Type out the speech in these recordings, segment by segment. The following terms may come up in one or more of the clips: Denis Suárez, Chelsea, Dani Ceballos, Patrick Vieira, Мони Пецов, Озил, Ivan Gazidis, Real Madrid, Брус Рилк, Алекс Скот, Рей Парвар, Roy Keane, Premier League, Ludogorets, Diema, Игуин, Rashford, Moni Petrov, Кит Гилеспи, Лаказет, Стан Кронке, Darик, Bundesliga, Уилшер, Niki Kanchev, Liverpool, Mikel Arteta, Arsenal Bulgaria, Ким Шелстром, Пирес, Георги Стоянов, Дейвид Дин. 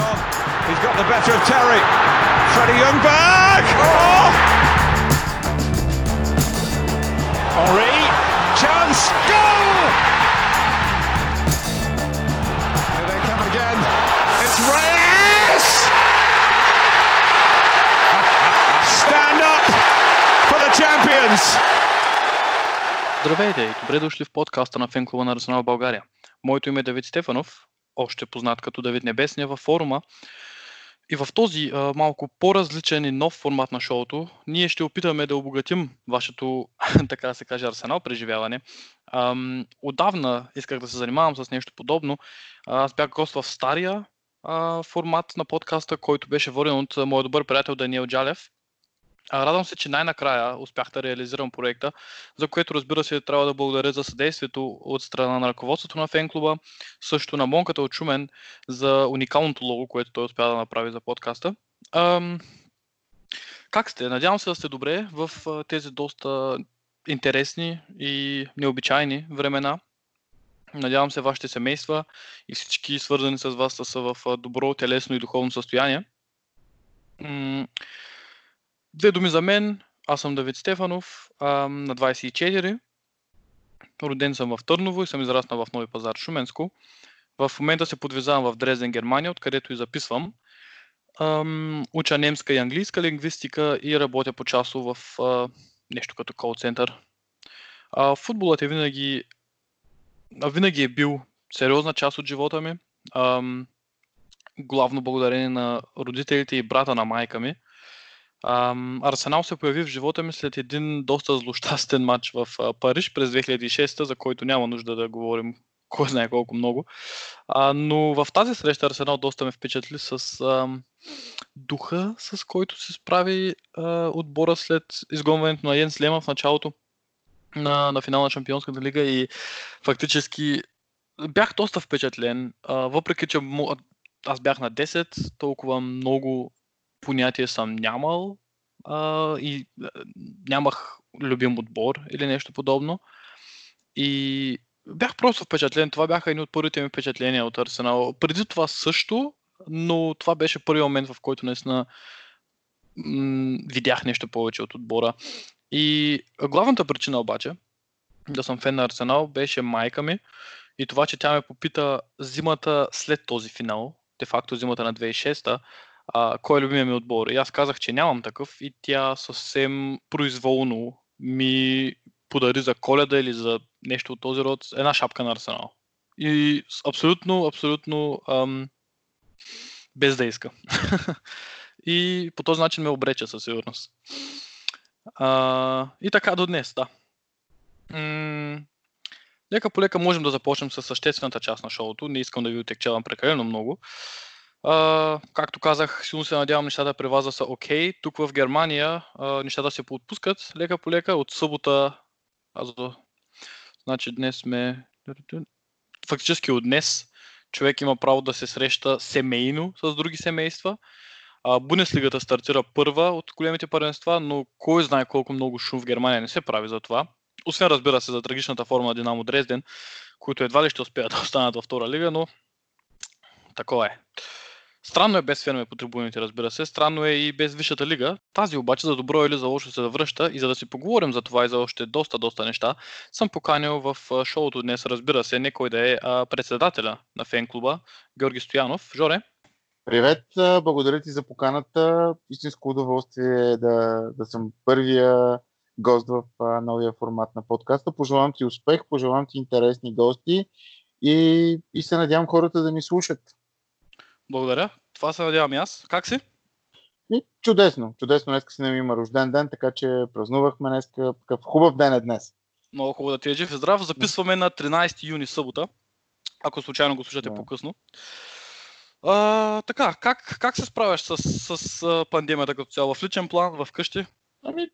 Stoyanov, he's got the better of Terry. Freddie Young back! Oh! Henri, chance, goal! Here they come again, it's Reyes! Stand up for the champions! Здравейте и добре дошли в подкаста на Фин Клуба на Арсенал България. Моето име е Давид Стефанов, още познат като Давид Небесния във форума. И в този малко по-различен и нов формат на шоуто, ние ще опитаме да обогатим вашето, така да се каже, Арсенал преживяване. Отдавна исках да се занимавам с нещо подобно. Аз бях гост в стария формат на подкаста, който беше воден от моят добър приятел Дanail Djalev. Радвам се, че най-накрая успях да реализирам проекта, за което, разбира се, трябва да благодаря за съдействието от страна на ръководството на фен-клуба, също на Монката от Шумен за уникалното лого, което той успя да направи за подкаста. Как сте? Надявам се да сте добре в тези доста интересни и необичайни времена. Надявам се вашите семейства и всички свързани с вас са в добро телесно и духовно състояние. Две думи за мен. Аз съм Давид Стефанов, на 24. Роден съм в Търново и съм израснал в Нови пазар, Шуменско. В момента се подвизавам в Дрезден, Германия, откъдето и записвам. Уча немска и английска лингвистика и работя почасово в нещо като кол-център. Футболът е винаги е бил сериозна част от живота ми. Главно благодарение на родителите и брата на майка ми. Арсенал се появи в живота ми след един доста злощастен матч в Париж през 2006, за който няма нужда да говорим кой знае колко много. Но в тази среща Арсенал доста ме впечатли с духа, с който се справи отбора след изгонването на Йенс Леман в началото на финал на Шампионската лига и фактически бях доста впечатлен, въпреки че аз бях на 10, толкова много понятие съм нямал и нямах любим отбор или нещо подобно. И бях просто впечатлен. Това бяха едни от първите ми впечатления от Арсенал. Преди това също, но това беше първият момент, в който наистина видях нещо повече от отбора. И главната причина обаче да съм фен на Арсенал беше майка ми и това, че тя ме попита зимата след този финал, де факто зимата на 2006-та, кой е любимия ми отбор? И аз казах, че нямам такъв и тя съвсем произволно ми подари за Коледа или за нещо от този род една шапка на Арсенал. И абсолютно без да иска. И по този начин ме обрече със сигурност. И така до днес, да. Лека по лека можем да започнем с съществената част на шоуто. Не искам да ви отекчавам прекалено много. Както казах, силно се надявам нещата при вас да са окей. Тук в Германия нещата се поотпускат лека по лека. От събота, значи днес фактически от днес човек има право да се среща семейно с други семейства. Бундеслигата стартира първа от големите първенства, но кой знае колко много шум в Германия не се прави за това. Освен, разбира се, за трагичната форма на Динамо Дрезден, които едва ли ще успеят да останат във втора лига, но такова е. Странно е без фенове по трибуните, разбира се. Странно е и без Висшата лига. Тази обаче за добро или за лошо се завръща и за да си поговорим за това и за още доста неща, съм поканил в шоуто днес, разбира се, не кой да е, председателя на фен-клуба, Георги Стоянов. Жоре? Привет, благодаря ти за поканата. Истинско удоволствие е да съм първия гост в новия формат на подкаста. Пожелавам ти успех, пожелавам ти интересни гости и се надявам хората да ни слушат. Благодаря. Това се надявам и аз. Как си? Чудесно. Днеска си не ми има рожден ден, така че празнувахме днеска. Такъв хубав ден е днес. Много хубаво да ти е жив и здрав. Записваме на 13 юни събота, ако случайно го слушате по-късно. Така, как се справяш с пандемията като цяло? В личен план, в къщи?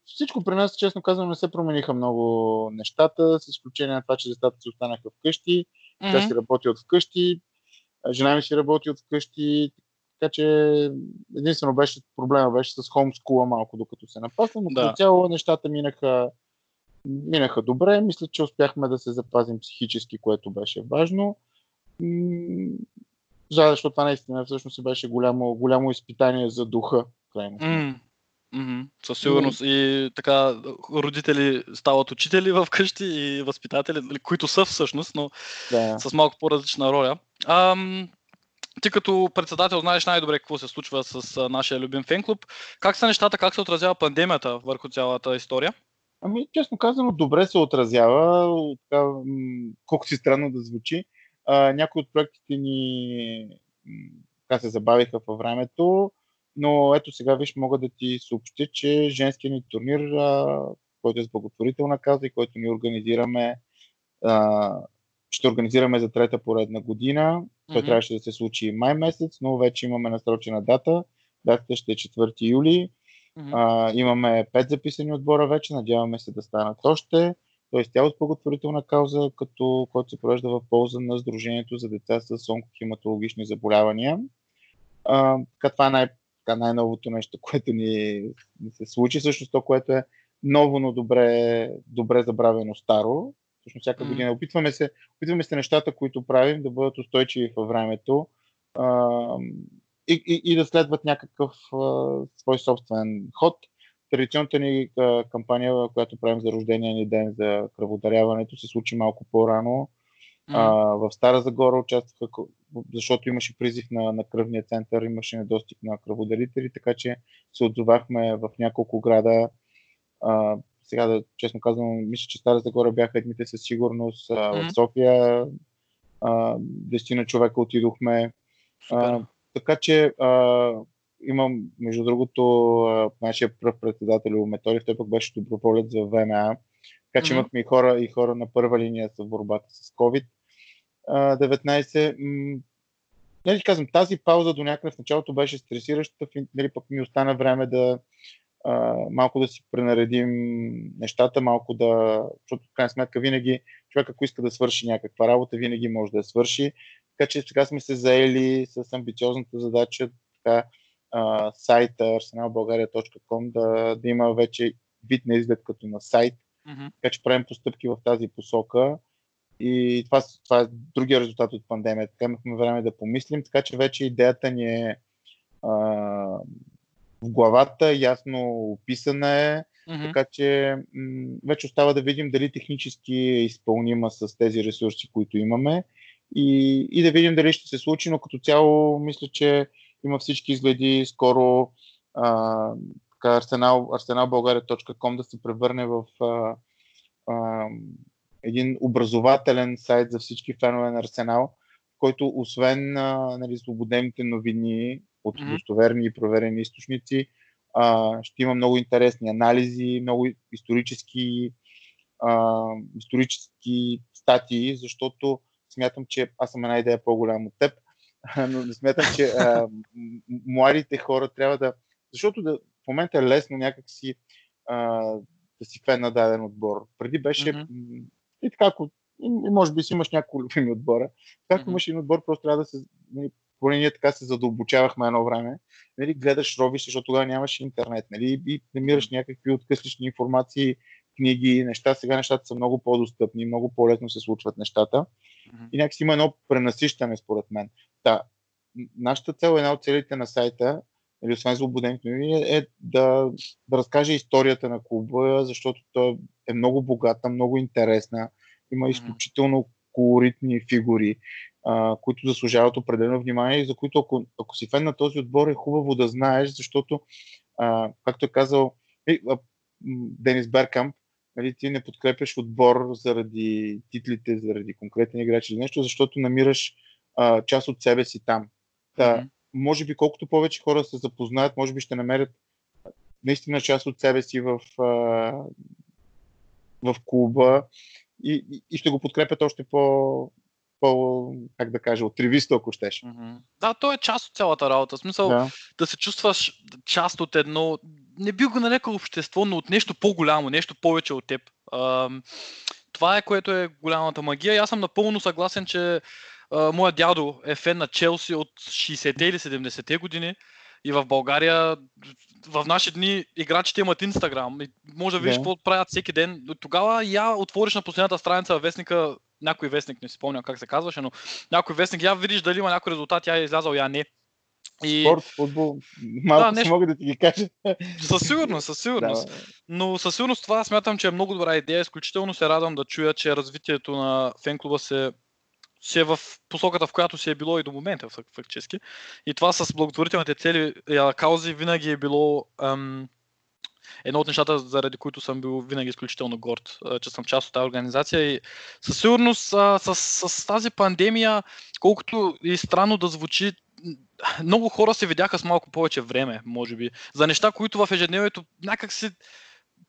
Всичко при нас, честно казвам, не се промениха много нещата, с изключение на това, че децата си останаха вкъщи. Тя си работи от вкъщи. Жена ми си работи от вкъщи, така че единствено проблема беше с хоумскула малко, докато се напасна, но като цяло нещата минаха добре. Мисля, че успяхме да се запазим психически, което беше важно. Жада, защото това наистина всъщност беше голямо изпитание за духа. Със сигурност. И така, родители стават учители в къщи и възпитатели, които са всъщност, но с малко по-различна роля. Ти като председател знаеш най-добре какво се случва с нашия любим фенклуб. Как са нещата, как се отразява пандемията върху цялата история? Ами, честно казано, добре се отразява, колко си странно да звучи. Някои от проектите ни така се забавиха във времето, но ето сега виж, мога да ти съобщя, че женският ни турнир, който е с благотворителна каза и който ни организираме, ще организираме за трета поредна година. Той трябваше да се случи май месец, но вече имаме насрочена дата. Датата ще е 4 юли. Имаме 5 записани отбора вече, надяваме се да станат още. Той изцяло с благотворителна кауза, който се провежда в полза на Сдружението за деца с онкохематологични заболявания. Това е най-новото нещо, което ни се случи. Всъщност то, което е ново, но добре забравено старо. Всъщност всяка година опитваме се нещата, които правим, да бъдат устойчиви във времето и да следват някакъв свой собствен ход. Традиционната ни кампания, която правим за рождения ни ден за кръводаряването, се случи малко по-рано. В Стара Загора участваха, защото имаше призив на кръвния център, имаше недостиг на кръводарители, така че се отзовахме в няколко града. Сега, честно казвам, мисля, че Стара Загора бяха едните със сигурност. В София 10 човека отидохме. Така че имам, между другото, нашия пръв председател Методиев, той пък беше доброволец за ВМА. Така че имахме и хора на първа линия с борбата с COVID-19. Нали, казвам, тази пауза до някъде в началото беше стресираща, нали, пък ми остана време да малко да си пренаредим нещата, защото в крайна сметка винаги човек, ако иска да свърши някаква работа, винаги може да я свърши. Така че сега сме се заели с амбициозната задача сайта ArsenalBulgaria.com да има вече вид на изглед като на сайт. Така че правим постъпки в тази посока и това е другия резултат от пандемията. Така имахме време да помислим, така че вече идеята ни е в главата, ясно описана е, така че вече остава да видим дали технически е изпълнима с тези ресурси, които имаме и да видим дали ще се случи, но като цяло мисля, че има всички изгледи скоро ArsenalBulgaria.com да се превърне в един образователен сайт за всички фенове на Арсенал, който освен свободните новини от достоверни и проверени източници, ще има много интересни анализи, много исторически статии, защото смятам, че аз съм една идея по-голям от теб, но смятам, че младите хора трябва да... Защото в момента е лесно някакси да си фен на даден отбор. Преди беше и така, и може би си имаш няколко любими отбора. Така, ако имаш един отбор, просто трябва да се... Поне ние така се задълбочавахме едно време. Нали, гледаш ровиш, защото тогава нямаш интернет. Нали, и намираш някакви откъслични информации, книги, неща. Сега нещата са много по-достъпни, много по-лесно се случват нещата. И някакси има едно пренасищане, според мен. Нашата цел, една от целите на сайта, или освен злободенето, е да разкаже историята на клуба, защото той е много богата, много интересна, има изключително колоритни фигури, които заслужават определено внимание и за които, ако си фен на този отбор, е хубаво да знаеш, защото, както е казал Денис Бергкамп, нали, ти не подкрепяш отбор заради титлите, заради конкретен играч или нещо, защото намираш част от себе си там. Може би колкото повече хора се запознаят, може би ще намерят наистина част от себе си в клуба и ще го подкрепят още как да кажа, отривисто, ако щеш. Да, то е част от цялата работа. В смисъл да се чувстваш част от едно, не би го нарекал общество, но от нещо по-голямо, нещо повече от теб. Това е, което е голямата магия. И аз съм напълно съгласен, че моя дядо е фен на Челси от 60-те или 70-те години и в България в наши дни играчите имат Инстаграм и може да видиш какво правят всеки ден. Тогава я отвориш на последната страница във вестника някой вестник, не си спомням как се казваше, но някой вестник, я видиш дали има някой резултат, я е излязал, я не. И... спорт, футбол, малко да, мога да ти ги кажа. Със сигурност. Да. Но със сигурност това смятам, че е много добра идея. Изключително се радвам да чуя, че развитието на фенклуба се е в посоката, в която си е било и до момента фактически. И това с благотворителните цели каузи винаги е било едно от нещата, заради които съм бил винаги изключително горд, че съм част от тази организация. И със сигурност с тази пандемия, колкото и странно да звучи, много хора се видяха с малко повече време, може би, за неща, които в ежедневието някак си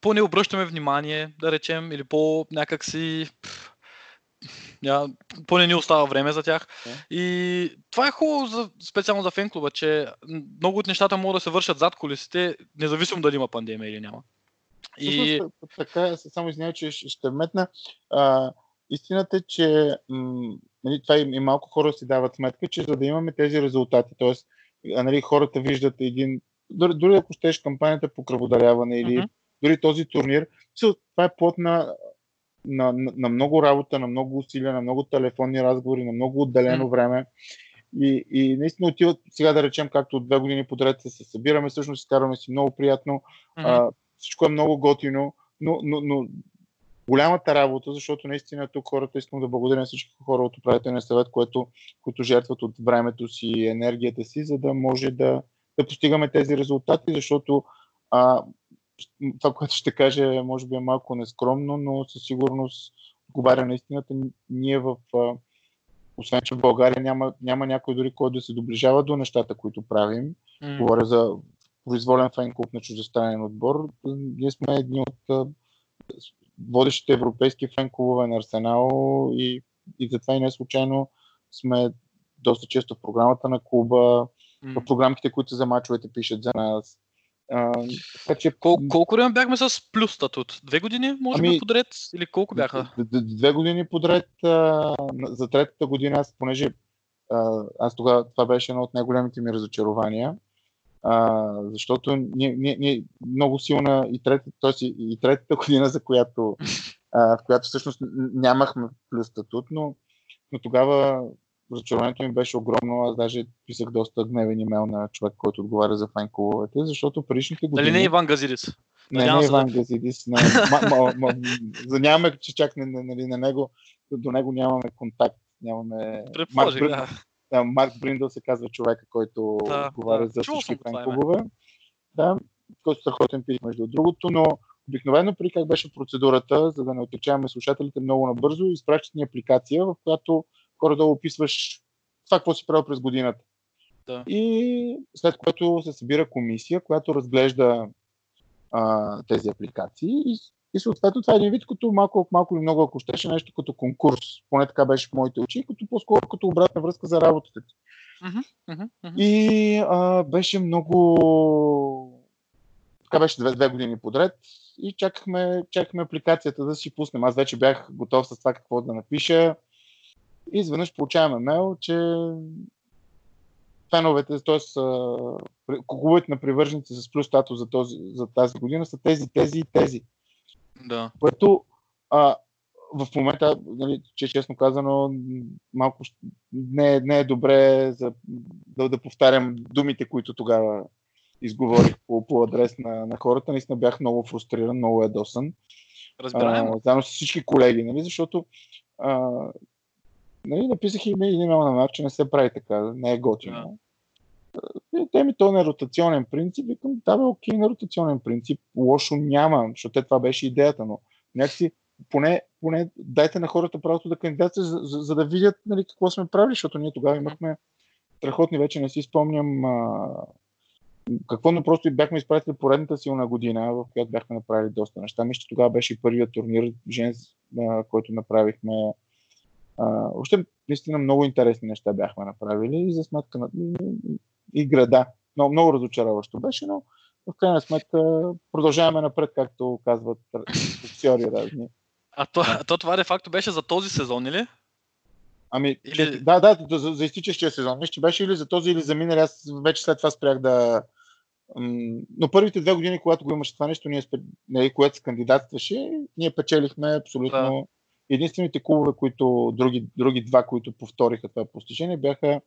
по-не обръщаме внимание, да речем, или по-някак си по-не ни остава време за тях. И това е хубаво специално за фенклуба, че много от нещата могат да се вършат зад кулисите, независимо дали има пандемия или няма. И... така, само извиня, че ще вметна. Истината е, че това и малко хора си дават сметка, че за да имаме тези резултати, т.е. Хората виждат един, дори ако щеш кампанията по кръводаряване или дори този турнир, това е плод на много работа, на много усилия, на много телефонни разговори, на много отделено време. И наистина отиват, сега да речем, както от 2 години подред се събираме, всъщност изкарваме си много приятно, всичко е много готино, но голямата работа, защото наистина тук хората, искам да благодаря на всички хора от управителния съвет, които жертват от времето си и енергията си, за да може да постигаме тези резултати, защото това, което ще кажа, може би е малко нескромно, но със сигурност отговаря на истината. Ние освен че в България няма някой дори, който да се доближава до нещата, които правим. Говоря за произволен фен-клуб на чуждестранен отбор. Ние сме едни от водещите европейски фен-клубове на Арсенал и затова и не случайно сме доста често в програмата на клуба, в програмките, които за мачовете пишат за нас. Че... Колко време бяхме с плюс статут? 2 години, може би, подред? Или колко бяха? 2 години подред. За 3-та година, понеже тогава това беше едно от най-големите ми разочарования, защото ние много силна и 3-та година, в която всъщност нямахме плюс статут, но тогава разочарованието ми беше огромно. Аз даже писах доста гневен имейл на човек, който отговаря за фен-клубовете, защото предишните години... Дали не Иван Газидис? Не Иван Газидис. За нямаме, че чак на него, до него нямаме контакт. Нямаме... Марк Бриндъл се казва човека, който отговаря за всички фен-клубове. Да, който страхотен писък, между другото, но обикновено при как беше процедурата, за да не отечаваме слушателите много набързо, изпращат ни апликация, в която горе-долу описваш това, какво си правил през годината. Да. И след което се събира комисия, която разглежда тези апликации и съответно това е един вид, като малко или много, ако щеше, нещо като конкурс. Поне така беше в моите очи, като по-скоро като обратна връзка за работата ти. И беше много... Така беше 2 години подред и чакахме апликацията да си пуснем. Аз вече бях готов с това какво да напиша. И изведнъж получаваме мейл, че феновете, т.е. клубовете на привърженици с плюс статус за тази година са тези. Да. Което в момента, че честно казано, малко не е добре да повтарям думите, които тогава изговорих по адрес на хората. Наистина бях много фрустриран, много ядосан. Разбираемо. Заедно с всички колеги, защото написах им имейл на Марк, че не се прави така, не е готино. Yeah. Те ми то на ротационен принцип, викам, окей, на ротационен принцип, лошо няма, защото това беше идеята, но някакси поне дайте на хората правото да кандидатстват, за да видят какво сме правили, защото ние тогава имахме страхотни, вече не си спомням какво, но просто бяхме изпратили поредната силна година, в която бяхме направили доста неща. Мисля, че тогава беше и първият турнир, който направихме. Още наистина много интересни неща бяхме направили и за сметка на града. Много, много разочароващо беше, но в крайна сметка продължаваме напред, както казват боксьори разни. А то това де факто беше за този сезон, или? Или... Да, за изтичащия сезон. Мисля, че беше или за този, или за минали. Аз вече след това спрях да... Но първите 2 години, когато го имаше това нещо, което се кандидатстваше, ние печелихме абсолютно... единствените клубове, които други два, които повториха това постижение, бяха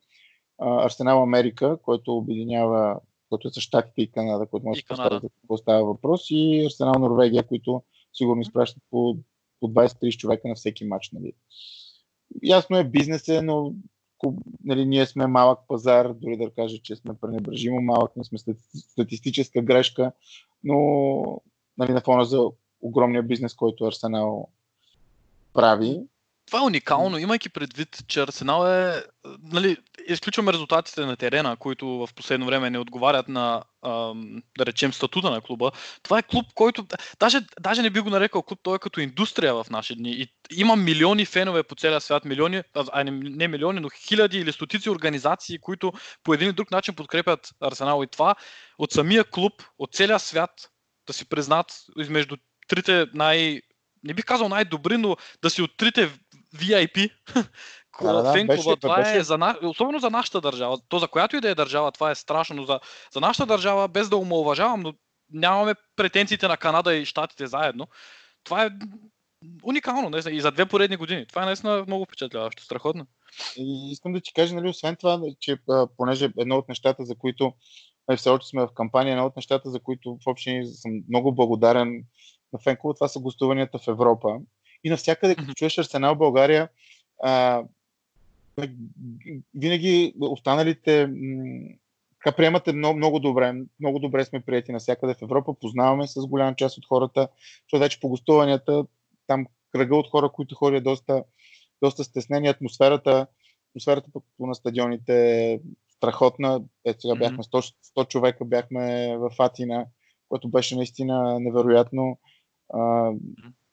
Арсенал Америка, който обединява, който са Щатите и Канада, който може да става какво става въпрос, и Арсенал Норвегия, които сигурно изпращат по 20-30 човека на всеки матч. Нали. Ясно е бизнесе, но нали, ние сме малък пазар, дори да кажа, че сме пренебрежимо малък, не сме статистическа грешка, но нали, на фона за огромния бизнес, който Арсенал прави. Това е уникално, имайки предвид, че Арсенал е... Нали, изключваме резултатите на терена, които в последно време не отговарят на, да речем, статута на клуба. Това е клуб, който... Даже не би го нарекал клуб, той е като индустрия в наши дни. И има милиони фенове по целия свят, не милиони, но хиляди или стотици организации, които по един или друг начин подкрепят Арсенал. И това от самия клуб, от целия свят, да си признат измежду трите най... Не бих казал най-добри, но да си от трите VIP фен клуба, това е, особено за нашата държава, то за която и да е държава, това е страшно, но за нашата държава, без да омаловажавам, но нямаме претенциите на Канада и Щатите заедно, това е уникално, наистина, и за две поредни години, това е наистина много впечатляващо, страхотно. И искам да ти кажа, нали, освен това, че понеже едно от нещата, за които все още сме в кампания, едно от нещата, за които въобще съм много благодарен на фен клуба, това са гостуванията в Европа. И навсякъде, като чуеш Арсенал България, винаги останалите приемат много добре. Много добре сме приети навсякъде в Европа. Познаваме с голяма част от хората, защото вече по гостуванията, там кръга от хора, които ходят доста стеснени. Атмосферата на стадионите е страхотна. Ето сега бяхме 100 човека, бяхме в Атина, което беше наистина невероятно.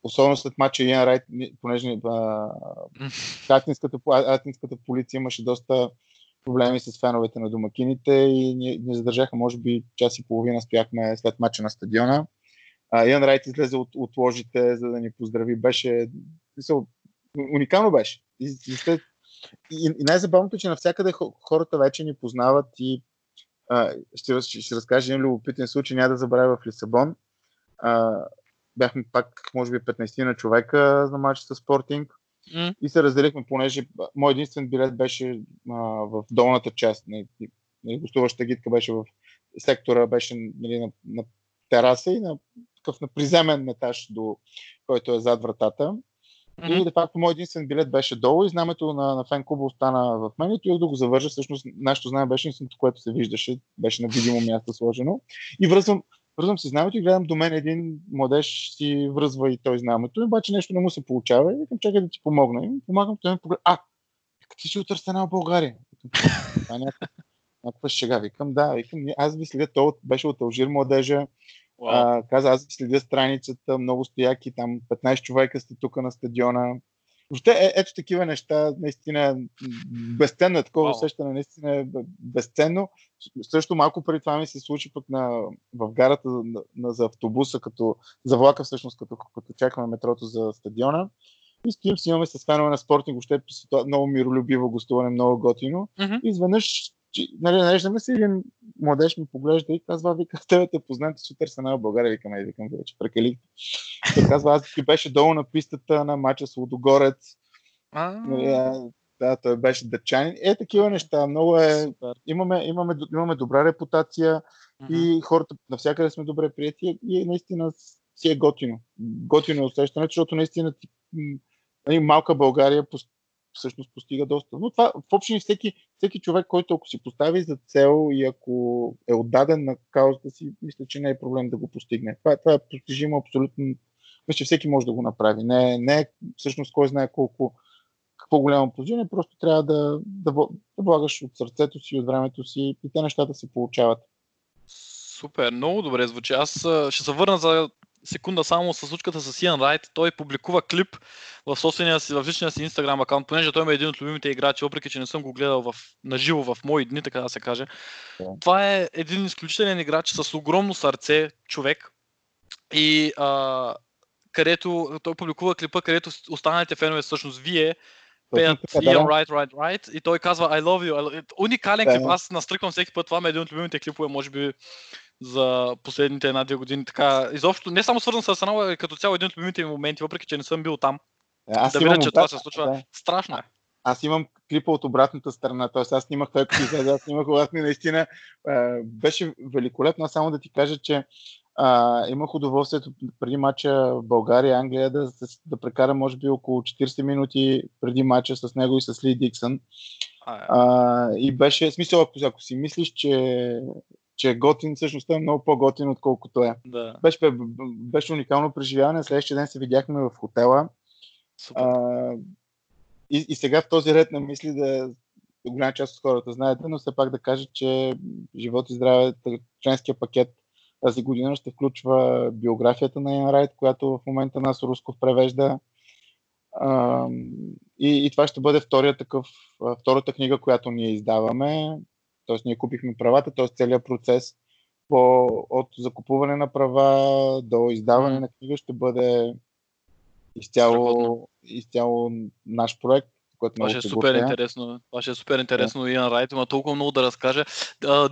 Особено след матча Иан Райт, понеже атинската полиция имаше доста проблеми с феновете на домакините и не задържаха, може би час и половина спяхме след матча на стадиона. Иан Райт излезе от ложите, за да ни поздрави. Беше уникално беше. И най-забавното е, че навсякъде хората вече ни познават и ще разкажа един любопитен случай, няма да забравя в Лисабон. Бяхме пак, може би, 15 на човека за матча със Спортинг и се разделихме, понеже мой единствен билет беше в долната част. Гостуващата гидка беше в сектора, беше нали, на тераса и на приземен етаж, който е зад вратата. И де факто мой единствен билет беше долу и знамето на фен клуба остана в мен и тук да го завържа. Всъщност нашето знаме беше единственото, което се виждаше, беше на видимо място сложено. И връзвам си знамето и гледам до мен един младеж си връзва и той знамето, обаче нещо не му се получава и викам, чакай да ти помогна. И помагам, той ме погледа. Ти си от Арсенал България. Това някаква шега. Викам, аз ви следя, той беше от Алжир младежа. Wow. Каза, аз следя страницата, много стояки, там 15 човека сте тук на стадиона. Въобще, ето такива неща, наистина безценно, такова усещане, наистина безценно. Също малко преди това ми се случи пък в гарата за автобуса, за влака всъщност, като чакаме метрото за стадиона. И стоим си имаме с фенове на Спортинг, въобще много миролюбиво гостуване, много готино. И изведнъж нареждаме се, един младеж ми поглежда и казва, вика, тебе те познати с Арсенал България, викам, вече прекалих. Той казва, аз ти беше долу на пистата на мача с Лудогорец. Да, той беше дъчанин. Такива неща, много е. Имаме добра репутация и хората навсякъде сме добре приети и наистина си е готино. Готино е усещането, защото наистина малка България всъщност постига доста. Но това в общи всеки човек, който ако си постави за цел и ако е отдаден на каузата си, мисля, че не е проблем да го постигне. Това е постижимо абсолютно. Мисля, че всеки може да го направи. Не е всъщност кой знае какво голямо положение, просто трябва да влагаш от сърцето си, от времето си и те нещата се получават. Супер, много добре звучи. Аз ще се върна за секунда само със случката с Иан Райт. Той публикува клип в личния си Instagram акаунт, понеже той е един от любимите играчи, въпреки че не съм го гледал наживо в мои дни, така да се каже. Това е един изключителен играч с огромно сърце, човек, и където той публикува клипа, където останалите фенове всъщност вие пеят Ian Wright, Right, Right и той казва I love you. Уникален клип, аз настръквам всеки път, това е един от любимите клипове, може би за последните една-две години. Така, изобщо, не само свързан с Арсенал, а като цяло един от любимите ми моменти, въпреки че не съм бил там. Да видя, че това се случва. Да. Страшно е. Аз имам клипа от обратната страна, т.е. аз снимах той като излезе, аз снимах обратно и наистина беше великолепно. Аз само да ти кажа, че имах удоволствието преди матча в България, Англия, да прекара може би около 40 минути преди матча с него и с Ли Диксън. И беше, смисъл, ако си мислиш, че е готин, всъщност е много по-готин, отколкото е. Да. Беше уникално преживяване. Следващия ден се видяхме в хотела. И сега в този ред на мисли да голяма част от хората знаете, но все пак да кажа, че живот и здраве, членския пакет тази година ще включва биографията на Иан Райт, която в момента нас Русков превежда. И това ще бъде втората книга, която ние издаваме. Т.е. ние купихме правата, т.е. целият процес от закупуване на права до издаване на книга ще бъде изцяло наш проект, което това ще е супер интересно. Това ще е супер интересно, да. Иан Райт има толкова много да разкаже.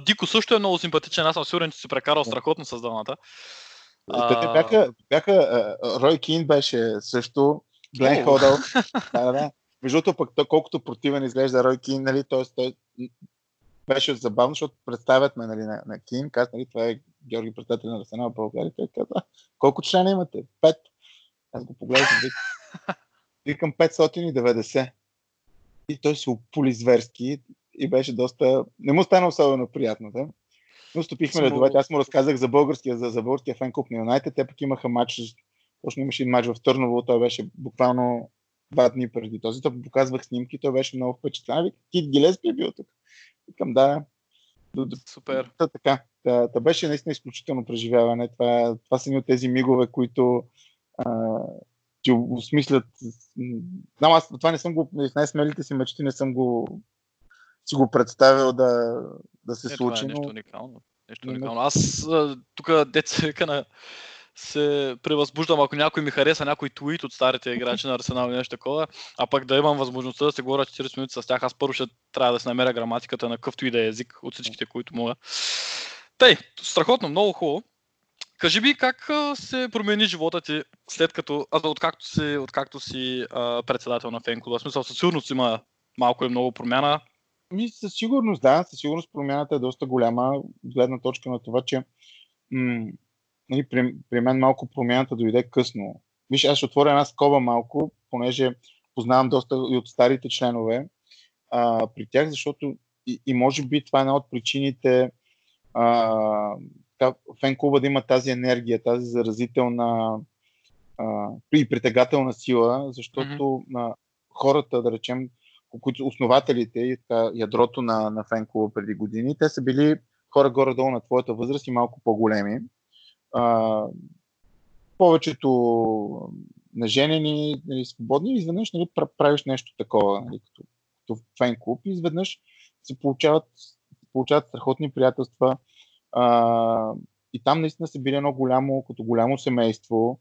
Дико също е много симпатичен, аз съм сигурен, че си прекарал страхотно с двамата. Рой Кин беше също, Глен Ходъл. Между другото пък, колкото противен изглежда Рой Кин, нали, той беше забавно, защото представят ме, нали, на Кин, каза, нали, това е Георги, председател на Арсенал България, той каза, колко члена имате? 5. Аз го погледах и викам 590. И той се опули зверски и беше доста... Не му стана особено приятно, да? Но стопихме ледовете. Аз му разказах за българския фенклуб на Юнайтед. Те пък имаха матч, точно имаше един матч в Търново, той беше буквално 2 дни преди този. Той показвах снимки, той беше много впечатлен. Викам, Кит Гилеспи е бил тук. Викам, да. Супер. Така. Та беше наистина изключително преживяване. Това са ни от тези мигове, които ти осмислят. Знам, аз това не съм го, с най-смелите си мечти не съм си го представил да се случи. Това е нещо уникално. Аз тук деца века се превъзбуждам, ако някой ми хареса някой твит от старите играчи на Арсенал или нещо такова, а пък да имам възможността да се говоря 40 минути с тях, аз първо ще трябва да се намеря граматиката на какъвто и да е език от всичките, които мога. Тъй, страхотно, много хубаво. Кажи би как се промени живота ти откакто си председател на Фен Клуба? В смисъл, със сигурност има малко и много промяна. Със сигурност, да. Със сигурност промяната е доста голяма. Гледна точка на това, че при мен малко промяната дойде късно. Виж, аз ще отворя една скоба малко, понеже познавам доста и от старите членове при тях, защото и може би това е една от причините фен-клуба да има тази енергия, тази заразителна и притегателна сила, защото хората, да речем, които основателите и ядрото на фен-клуба преди години, те са били хора горе-долу на твоята възраст и малко по-големи. Повечето неженени, нали, свободни, и изведнъж, нали, правиш нещо такова, нали, като фен-клуб, и изведнъж се получават страхотни приятелства. И там наистина се били едно голямо семейство,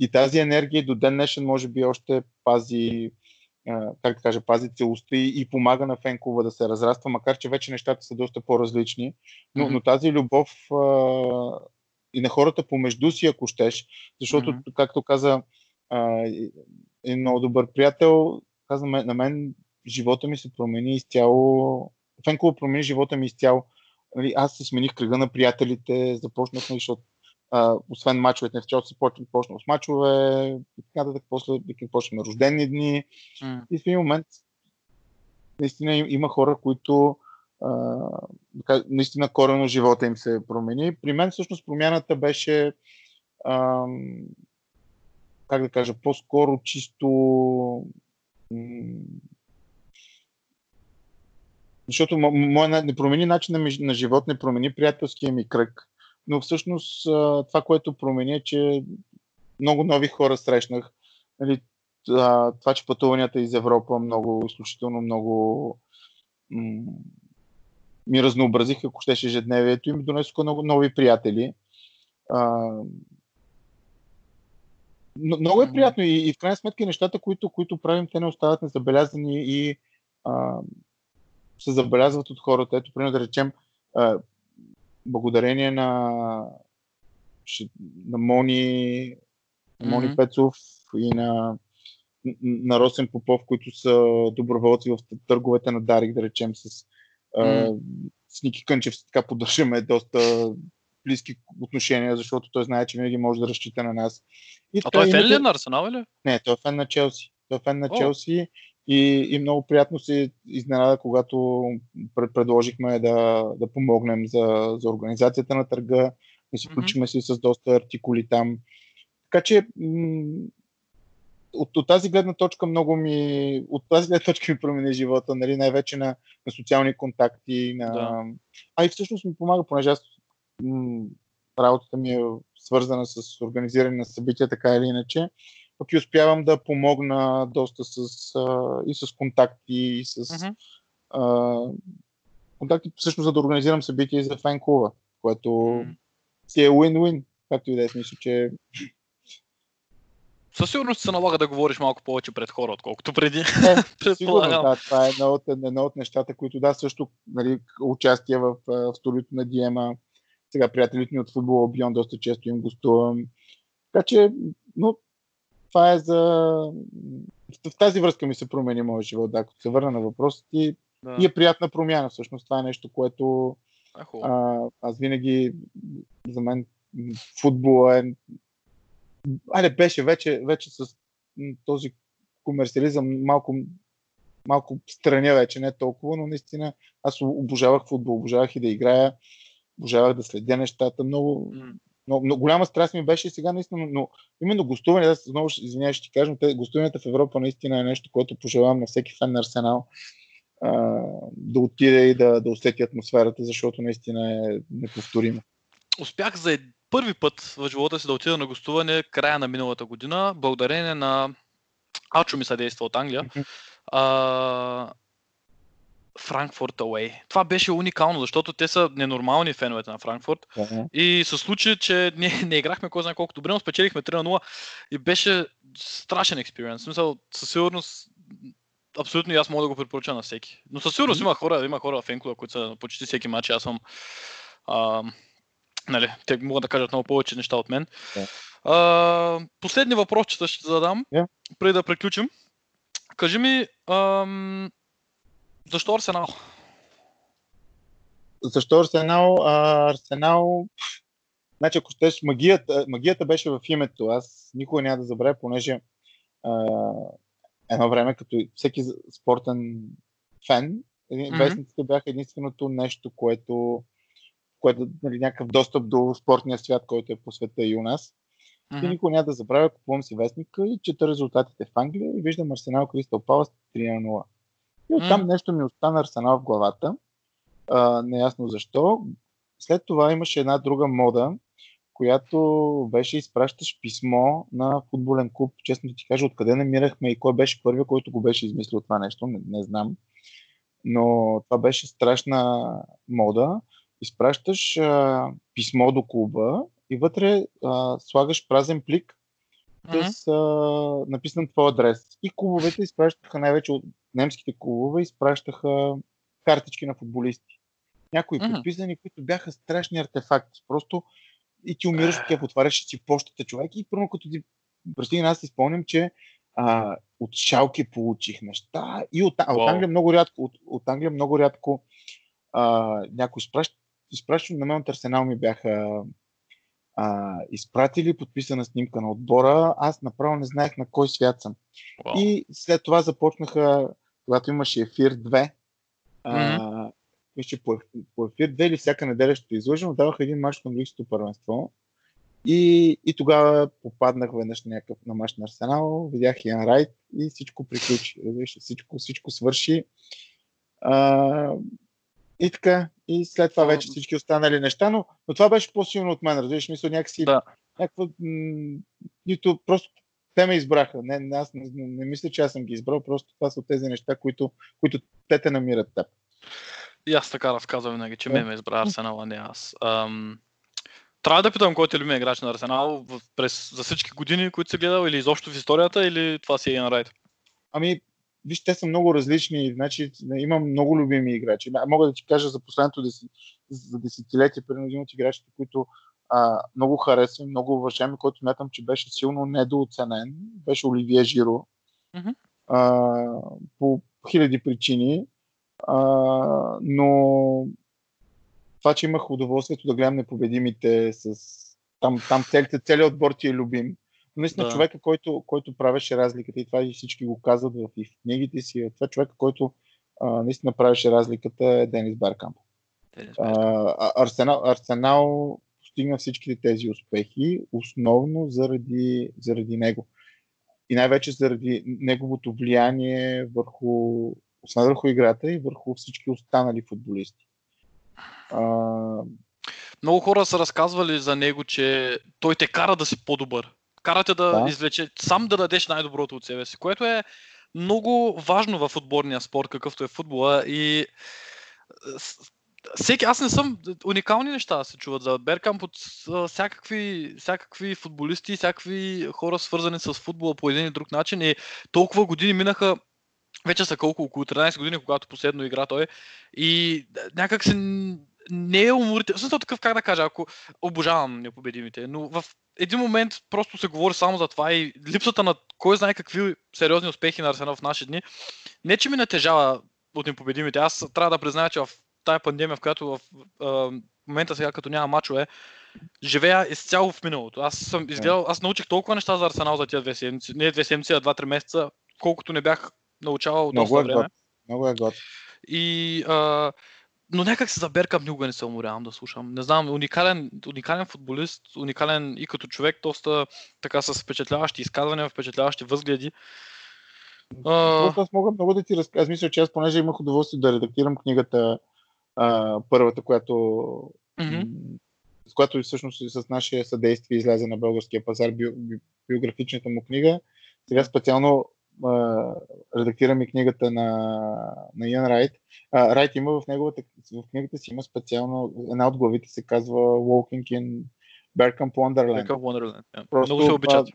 и тази енергия до ден днешен може би още пази целостта и помага на фен-клуба да се разраства, макар че вече нещата са доста по-различни, но тази любов и на хората помежду си, ако щеш, защото, както каза един много добър приятел, каза, на мен живота ми се промени изцяло. Фен-клуба промени живота ми изцяло. Нали, аз се смених кръга на приятелите, започнахме, защото освен мачовете, в началото се почнах с мачове, и така нататък, после почнахме рождени дни. И в един момент наистина има хора, които наистина коренно живота им се промени. При мен всъщност промяната беше по-скоро чисто... Защото не промени начина на живот, не промени приятелския ми кръг, но всъщност това, което промени, е, че много нови хора срещнах. Това, че пътуванията из Европа изключително много ми разнообразиха, ако щеше ежедневието, и ми донесоха много нови приятели. Много е приятно и в крайна сметка нещата, които правим, те не остават незабелязани и се забелязват от хората. Ето, примерно, да речем, благодарение на Мони, Мони Пецов и на Росен Попов, които са доброволци в търговете на Дарик, да речем, с Ники Кънчев. Така поддържаме доста близки отношения, защото той знае, че винаги може да разчита на нас. И той е фен ли на Арсенал или? Не, той е фен на Челси. Той е фен на Челси и много приятно се изненада, когато предложихме да помогнем за организацията на търга. И се включиме си с доста артикули там. Така че от тази гледна точка ми промени живота, нали, най-вече на социални контакти. А и всъщност ми помага, понеже аз работата ми е свързана с организиране на събития, така или иначе. Пък и успявам да помогна доста и с контакти, и с контакти, всъщност, за да организирам събития за фен клуба, което си е win-win, както и да е, мисля, че... Със сигурност се налага да говориш малко повече пред хора, отколкото преди. Сигурно, това е едно от нещата, които също, нали, участие в студиото на Диема. Сега приятелите ми от футбола Бион, доста често им гостувам. Така че, но това е в тази връзка ми се промени моят живот, ако се върна на въпросите ти. И е приятна промяна, всъщност. Това е нещо, което аз винаги, за мен футбола е... беше вече с този комерциализъм малко страня вече, не толкова, но наистина аз обожавах футбол, обожавах и да играя, обожавах да следя нещата, много голяма страст ми беше и сега наистина, но именно гостуване, отново извинявай, ще ти кажа, гостуванията в Европа наистина е нещо, което пожелавам на всеки фен на Арсенал, да отиде и да усети атмосферата, защото наистина е неповторима. Успях за първи път в живота си да отида на гостуване края на миналата година, благодарение на Ачо ми съдейства от Англия. Франкфурт Ауей. Това беше уникално, защото те са ненормални феновете на Франкфурт. И се случи, че не играхме кой знае колко добре, но спечелихме 3-0 и беше страшен експириенс. В смисъл, със сигурност, абсолютно и аз мога да го препоръча на всеки. Но със сигурност има хора в фен-клуба, които са почти всеки матч. Аз съм... Нали, те могат да кажат много повече неща от мен. Последни въпросчета ще задам, преди да приключим. Кажи ми, защо Арсенал? Защо Арсенал? Арсенал... Значи, ако щеш, магията беше в името. Аз никога няма да забравя, понеже едно време, като всеки спортен фен, вестниците бяха единственото нещо, което нали, някакъв достъп до спортния свят, който е по света и у нас. И никога няма да забравя, купувам си вестника и чета резултатите в Англия и виждам Арсенал Кристал Палас 3-0. И оттам нещо ми остана Арсенал в главата. Неясно защо. След това имаше една друга мода, която беше изпращаш писмо на футболен клуб. Честно ти кажа, откъде намирахме и кой беше първия, който го беше измислил това нещо. Не знам. Но това беше страшна мода. Изпращаш писмо до клуба и вътре слагаш празен плик с написан твой адрес. И клубовете изпращаха, най-вече от немските клубове, изпращаха картички на футболисти. Някои подписани, които бяха страшни артефакти. Просто и ти умираш от тях, отваряш си почтата, човек. И първо като ти престигна, аз си спомням, че от Шалке получих неща. И от Англия много рядко, някой изпраща на мен от Арсенал ми бяха изпратили подписана снимка на отбора. Аз направо не знаех на кой свят съм. Wow. И след това започнаха, когато имаше ефир 2, по ефир 2 или всяка неделя ще излъжам, даваха един мач на английското първенство. И тогава попаднах веднъж на мач на Арсенал, видях Иан Райт и всичко приключи. Всичко свърши. И така, и след това вече всички останали неща, но това беше по-силно от мен, разбираш, мисля, някакси, нито просто те ме избраха, аз не мисля, че аз съм ги избрал, просто това са тези неща, които те намират теб. И аз така разказвам винаги, че ме избра Арсенал, а не аз. Трябва да питам, кой ти е любим играч на Арсенал за всички години, които си гледал, или изобщо в историята, или това си Иан Райт? Ами, виж, те са много различни, значи имам много любими играчи. Мога да ти кажа за последното за десетилетие, примерно един от играчите, които много харесвам, много уважаем, който смятам, че беше силно недооценен, беше Оливие Жиро. Mm-hmm. По хиляди причини, но това, че имах удоволствието да гледам непобедимите с там целият отбор ти е любим. Наистина, да. Човека, който правеше разликата, и това и всички го казват в книгите си, това човека, който наистина правеше разликата, е Денис Беркамп. Арсенал постигна всичките тези успехи основно заради него. И най-вече заради неговото влияние върху играта и върху всички останали футболисти. Много хора са разказвали за него, че той те кара да си по-добър. Кара те да извлече, сам да дадеш най-доброто от себе си, което е много важно във футболния спорт, какъвто е футбола. И аз не съм, уникални неща се чуват за Беркамп от всякакви футболисти, всякакви хора, свързани с футбола по един и друг начин, и толкова години минаха, вече са около 13 години, когато последно игра той, и някак се не е уморително. Също такъв, как да кажа, ако обожавам непобедимите, но в един момент просто се говори само за това и липсата на кой знае какви сериозни успехи на Арсенал в наши дни, не че ми натежава от непобедимите. Аз трябва да призная, че в тая пандемия, в която в момента сега, като няма мачове, живея изцяло в миналото. Аз научих толкова неща за Арсенал за тия 2 седмици, не 2 седмици, а 2-3 месеца, колкото не бях научавал от доста време. Много е год. Но някак се заберкам, никога не се уморявам да слушам. Не знам, уникален футболист, уникален и като човек, доста така с впечатляващи изказвания, впечатляващи възгледи. Аз мога много да ти разказвам. Аз мисля, че аз, понеже имах удоволствие да редактирам книгата, първата, която, mm-hmm. с която всъщност с наше съдействие излезе на българския пазар, биографичната му книга. Сега специално редактирам и книгата на Иан Райт. Райт има в книгата си има специално, една от главите се казва Walking in Bergkamp Wonderland. Yeah. Просто, много се обичат.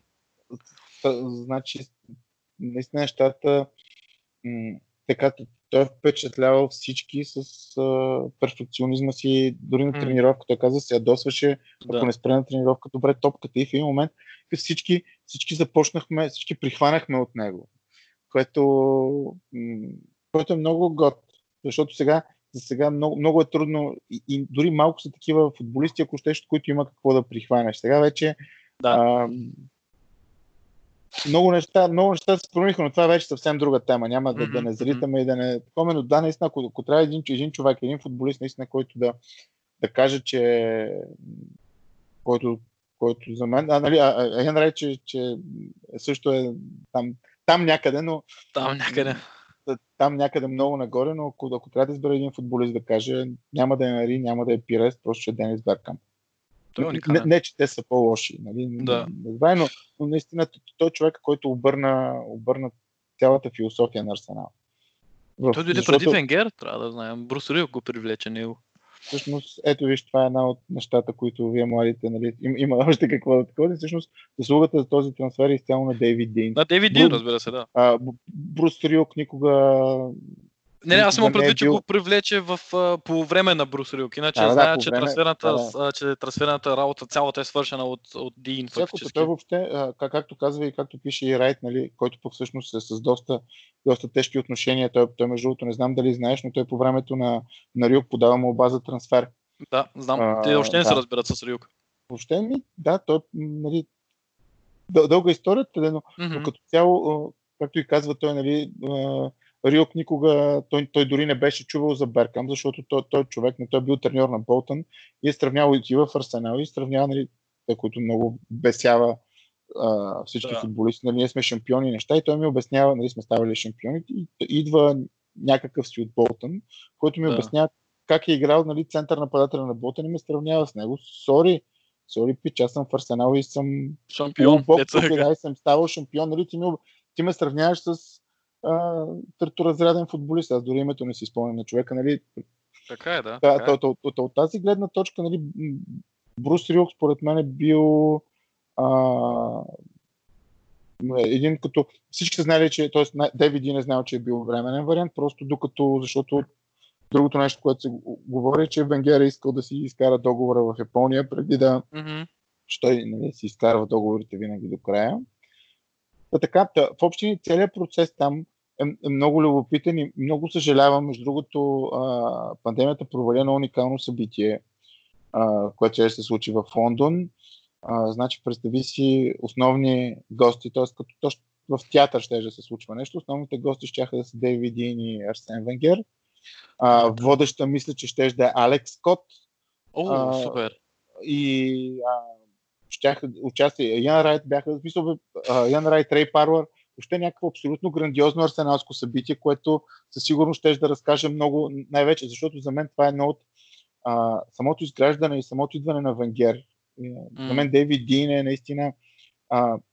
Значи, наистина нещата така. Той е впечатлявал всички с перфекционизма си, дори на тренировка. Той каза, се ядосваше, ако не спре на тренировка, добре топката, и в един момент всички прихванахме от него, което е много год, защото за сега много е трудно и дори малко са такива футболисти, ако щеш, които има какво да прихванеш. Сега вече много неща се промениха, но това вече съвсем друга тема. Няма да не залитаме и да не... Но да, наистина, ако трябва един човек, един футболист, наистина, който да каже, че... който за мен... Ян рече, че също е там някъде, но... Там някъде много нагоре, но ако трябва да избере един футболист да каже, няма да е Нари, няма да е Пирес, просто ще е Денис Беркамп. Не, че те са по-лоши, нали? Но наистина той е човек, който обърна цялата философия на Арсенал. Той дойде преди Венгер, трябва да знаем. Брус Рил го привлече него. Всъщност, ето виж, това е една от нещата, които вие младите, нали, има още какво да такова. Всъщност, заслугата за този трансфер е изцяло на Дейвид Дин. На Дейвид Дин, разбира се, да. Брус Рил никога... Не, аз имам предвид, че го привлече по време на Брус Рилк, иначе знае, че трансферната работа цялата е свършена от Дин. Той въобще, както казва и както пише и Райт, нали, който пък всъщност е с доста тежки отношения, той между другото, не знам дали знаеш, но той по времето на Рилк подава молба за трансфер. Да, знам, те още не се разбират с Рилк. Въобще ми, да, той, нали, дълга историята, но като цяло, както и казва той, нали, Рилк никога, той дори не беше чувал за Беркамп, защото той човек, не той е бил треньор на Болтън и е сравнявал и в Арсенал, и сравнява, нали, те, които много бесява всички футболисти, нали, ние сме шампиони и неща, и той ми обяснява, нали, сме ставали шампиони, и идва някакъв си от Болтън, който ми обяснява как е играл, нали, център нападателя на Болтън и ме сравнява с него. Сори, пич, аз съм в Арсенал и съм шампион, и съм ставал шампион, нали, ти ме сравняваш с треторазряден футболист. Аз дори името не си спомням на човека, нали? Така е, да. От тази гледна точка, нали, Брус Рилк, според мен, е бил един като... Всички са знали, че... Т.е. Дейвид Дин е знал, че е бил временен вариант, просто докато... Защото Другото нещо, което се говори, е, че Венгер е искал да си изкара договора в Япония, преди да той нали, си изкарва договорите винаги до края. А така, в общини целият процес там е много любопитен и много съжалявам. Между другото, пандемията провали едно уникално събитие, което ще се случи в Лондон. Значи, представи си основни гости, т.е. като точно в театър ще да се случва нещо. Основните гости щяха да са Дейвид Иин и Арсен Венгер. Водеща мисля, че ще да е Алекс Скот. О, супер! И участие Ян Райт бяха, в смисъл Ян Райт, Рей Парвар, още някакво абсолютно грандиозно арсеналско събитие, което със сигурност ще да разкаже много, най-вече, защото за мен това е едно от самото изграждане и самото идване на Венгер. За мен Дейвид Дин е наистина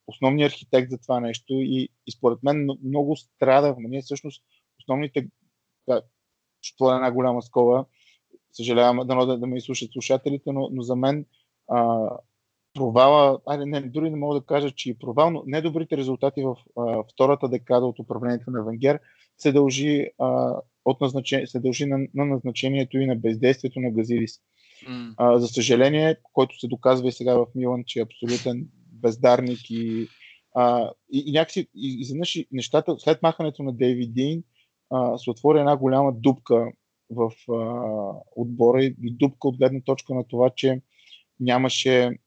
основният архитект за това нещо и според мен много страда. Ние всъщност основните, ще това е една голяма скоба, съжалявам да ме изслушат слушателите, но за мен провала, дори не мога да кажа, че и провал, но недобрите резултати в втората декада от управлението на Венгер се дължи, на назначението и на бездействието на Газидис. За съжаление, който се доказва и сега в Милан, че е абсолютен бездарник и някакси изведнъж нещата, след махането на Дейвид Дин, се отвори една голяма дупка в отбора и дупка от гледна точка на това, че нямаше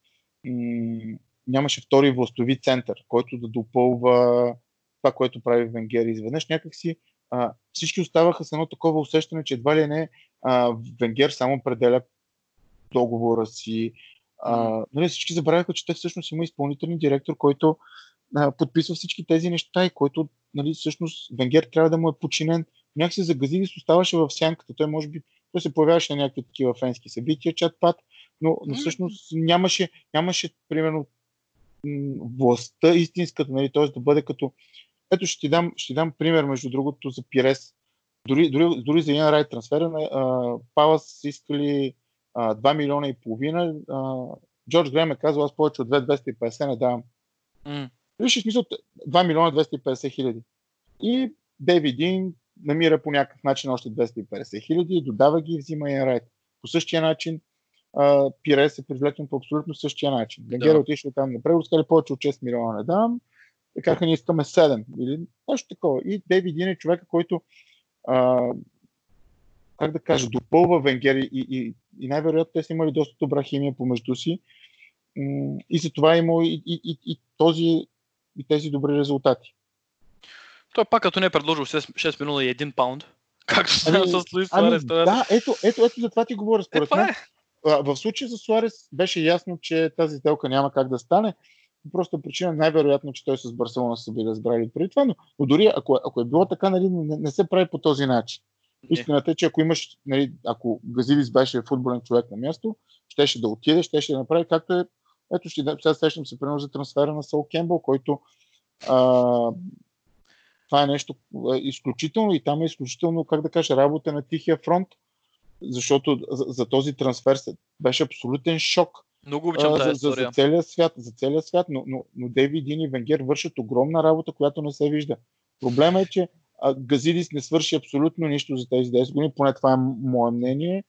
втори властови център, който да допълва това, което прави Венгер. Изведнъж някакси всички оставаха с едно такова усещане, че едва ли не Венгер само определя договора си. Нали, всички забравяха, че те всъщност има изпълнителен директор, който подписва всички тези неща и който нали, всъщност Венгер трябва да му е подчинен. Някакси за Газидис оставаше в сянката. Той може би се появяваше на някакви такива фенски събития, чат-пат, но всъщност нямаше примерно властта истинската, нали, т.е. да бъде като... Ето ще ти дам пример, между другото, за Пирес. Дори за Иан Райт трансфера на Палас са искали 2,5 милиона. Джордж Грем е казал, аз повече от 2,250 не давам. Виж, в смисъл 2,250,000. И Дейвид Дин намира по някакъв начин още 250,000, додава ги и взима Иан Райт. По същия начин Пирес е привлечен по абсолютно същия начин. Венгер отишъл там на превод, казали повече от 6 милиона не давам, така ние искаме 7 или нещо такова. И Дейвид Дин е човека, който как да кажа, допълва Венгер и най-вероятно те са имали доста добра химия помежду си и за това е имало и тези добри резултати. Той пак като не е предложил 6 милиона и 1 паунд, както с Луис Суарес. Да, ето за това ти говоря според мен. В случая за Суарес беше ясно, че тази сделка няма как да стане. Просто причина най-вероятно, че той с Барселона са били разбрали преди това, но дори ако е било така, нали, не се прави по този начин. Истината е, че ако имаш, нали, ако Газидис беше футболен човек на място, щеше да отиде, щеше да направи както е. Ето, сега сещам се примерно за трансфера на Сол Кембъл, който това е нещо изключително и там е изключително, как да кажа, работа на тихия фронт, защото за този трансфер беше абсолютен шок. Много обичам тази история. За целия свят, но Дейвид Дин и Венгер вършат огромна работа, която не се вижда. Проблема е, че Газидис не свърши абсолютно нищо за тези 10 години, поне това е мое мнение.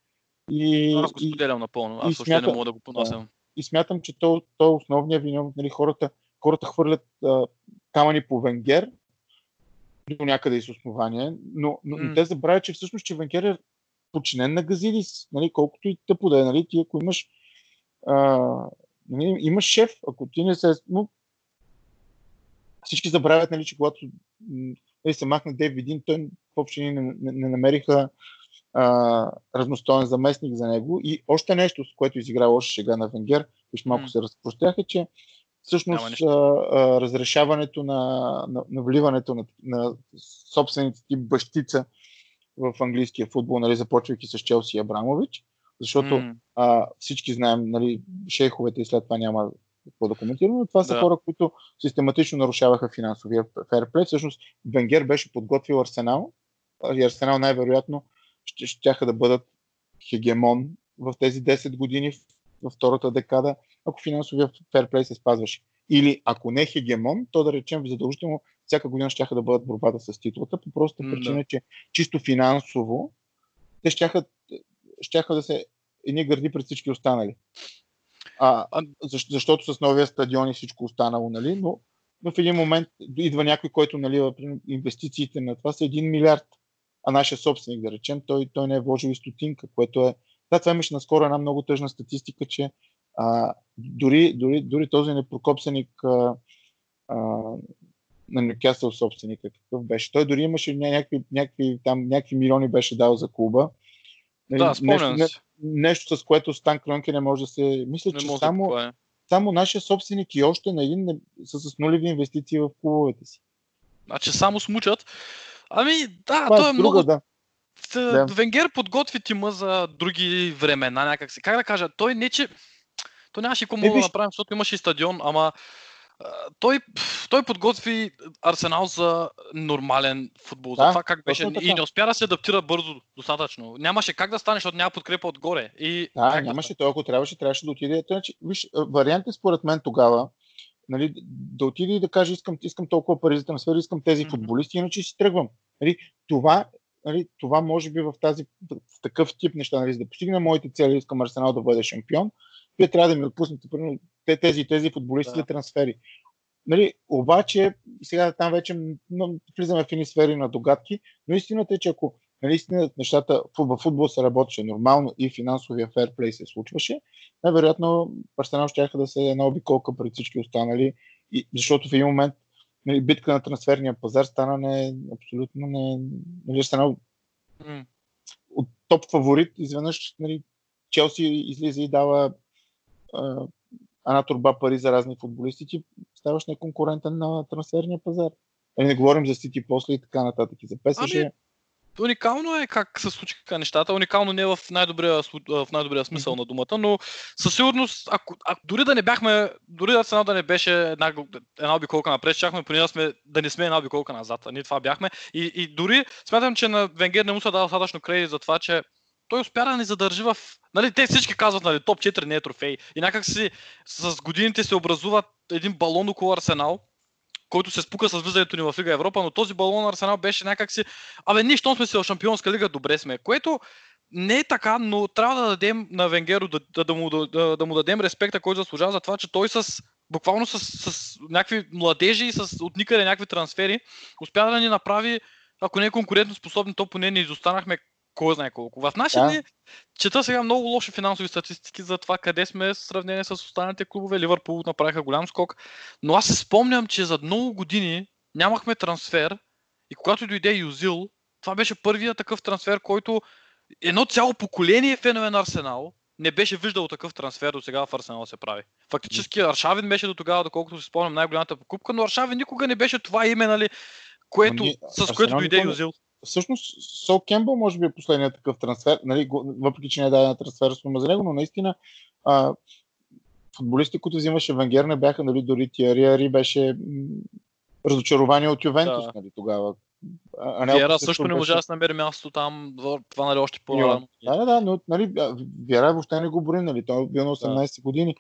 Аз го споделям напълно, аз още не мога да го понасям. И смятам, че той е основният виновник. Нали, хората хвърлят камъни по Венгер, до някъде и с основание, но те забравят, че всъщност, че Венгер е подчинен на Газидис, нали, колкото и тъпо да е. Нали, ти ако имаш, нали, имаш шеф, ако ти не се... Всички забравят, нали, че когато... Нали, се махна Дейвид Дин, той въобще не намериха равностоен заместник за него. И още нещо, с което изиграва още шега на Венгер, виж малко се разпростяха, че всъщност разрешаването на вливането на собствените ти бащица в английския футбол, нали, започвайки с Челси и Абрамович, защото всички знаем, нали, шейховете и след това няма по-документирано. Това са хора, които систематично нарушаваха финансовия фейрплей. Всъщност Венгер беше подготвил Арсенал и Арсенал най-вероятно щяха да бъдат хегемон в тези 10 години във втората декада, ако финансовия фейрплей се спазваше. Или ако не хегемон, то да речем задължително всяка година щяха да бъдат борбата с титлата, по проста причина, че чисто финансово те щяха да се едни гърди пред всички останали. Защото с новия стадион и всичко останало, нали? Но в един момент идва някой, който налива инвестициите на това са 1 милиард, а нашия собственик, да речем, той не е вложил и стотинка, което е... Да, това имаше наскоро една много тъжна статистика, че дори този непрокопсеник на Нюкасъл собственика, какъв беше. Той дори имаше някакви милиони беше дал за клуба. Да, спомням си. Нещо, с което Стан Кронке не може да се... Мисля, не че само нашия собственик и още на един са с нулеви инвестиции в клубовете си. Значи само смучат. Ами да, това е друга, много... Да. Венгер подготви тима за други времена, някак си. Как да кажа, той не че... Той нямаше какво мога да направим, защото имаше и стадион, ама... Той подготви Арсенал за нормален футбол. Да, за това как беше. И не успя да се адаптира бързо достатъчно. Нямаше как да стане, защото няма подкрепа отгоре. Да, нямаше. Той ако трябваше да отиде. Виж, вариантът според мен тогава, нали, да отиде и да каже, искам толкова пари за трансфер, искам тези футболисти, иначе си тръгвам. Нали, това може би в такъв тип неща, нали, за да постигна моите цели, искам Арсенал да бъде шампион. Вие трябва да ми отпуснете тези футболисти за трансфери. Нали, обаче, сега там вече влизаме в едни сфери на догадки, но истината е, че ако наистина нещата в футбол се работеше нормално и финансовия ферплей се случваше, най-вероятно Арсенал щяха да се една обиколка пред всички останали, защото в един момент нали, битка на трансферния пазар стана абсолютно не... Нали, Арсенал от топ фаворит, изведнъж нали, Челси излиза и дава една турба пари за разни футболисти, ти ставаш неконкурентен на трансферния пазар. Не говорим за Сити после и така нататък и за PSG. Уникално е как се случиха нещата. Уникално не е в най-добрия смисъл на думата, но със сигурност, дори да цена да не беше една обиколка напред, чакахме поне да не сме една обиколка назад. Ние това бяхме. И дори смятам, че на Венгер не му се дава достатъчно кредит за това, че той успя да ни задържи в... Нали, те всички казват, нали, топ 4 не е трофей. И някак си с годините се образува един балон около Арсенал, който се спука с влизането ни в Лига Европа, но този балон на Арсенал беше някак си... Абе, ние щом сме си в Шампионска лига, добре сме. Което не е така, но трябва да дадем на Венгеро, да му дадем респекта, който заслужава за това, че той буквално с някакви младежи и от никъде някакви трансфери успя да ни направи, ако не е конкурентоспособен, то поне не изостанахме кой знае колко. В наши дни чета сега много лоши финансови статистики за това къде сме в сравнение с останалите клубове. Ливърпул направиха голям скок, но аз се спомням, че за много години нямахме трансфер и когато дойде Озил, това беше първият такъв трансфер, който едно цяло поколение фенове на Арсенал не беше виждал такъв трансфер до сега в Арсенал се прави. Фактически Аршавин беше до тогава, доколкото си спомням, най-голямата покупка, но Аршавин никога не беше това име, нали, с което дойде Озил. Всъщност, Сол Кембъл може би е последният такъв трансфер, нали, въпреки че не е дадена трансфер сума за него, но наистина футболисти, които взимаше Венгер, не бяха, нали, дори Тиари беше разочарование от Ювентус, нали, тогава. Виера също не може да се намери място там, това нали, още по-рано. Да, но нали, Виера въобще не го бори, нали, той е бил на 18 години.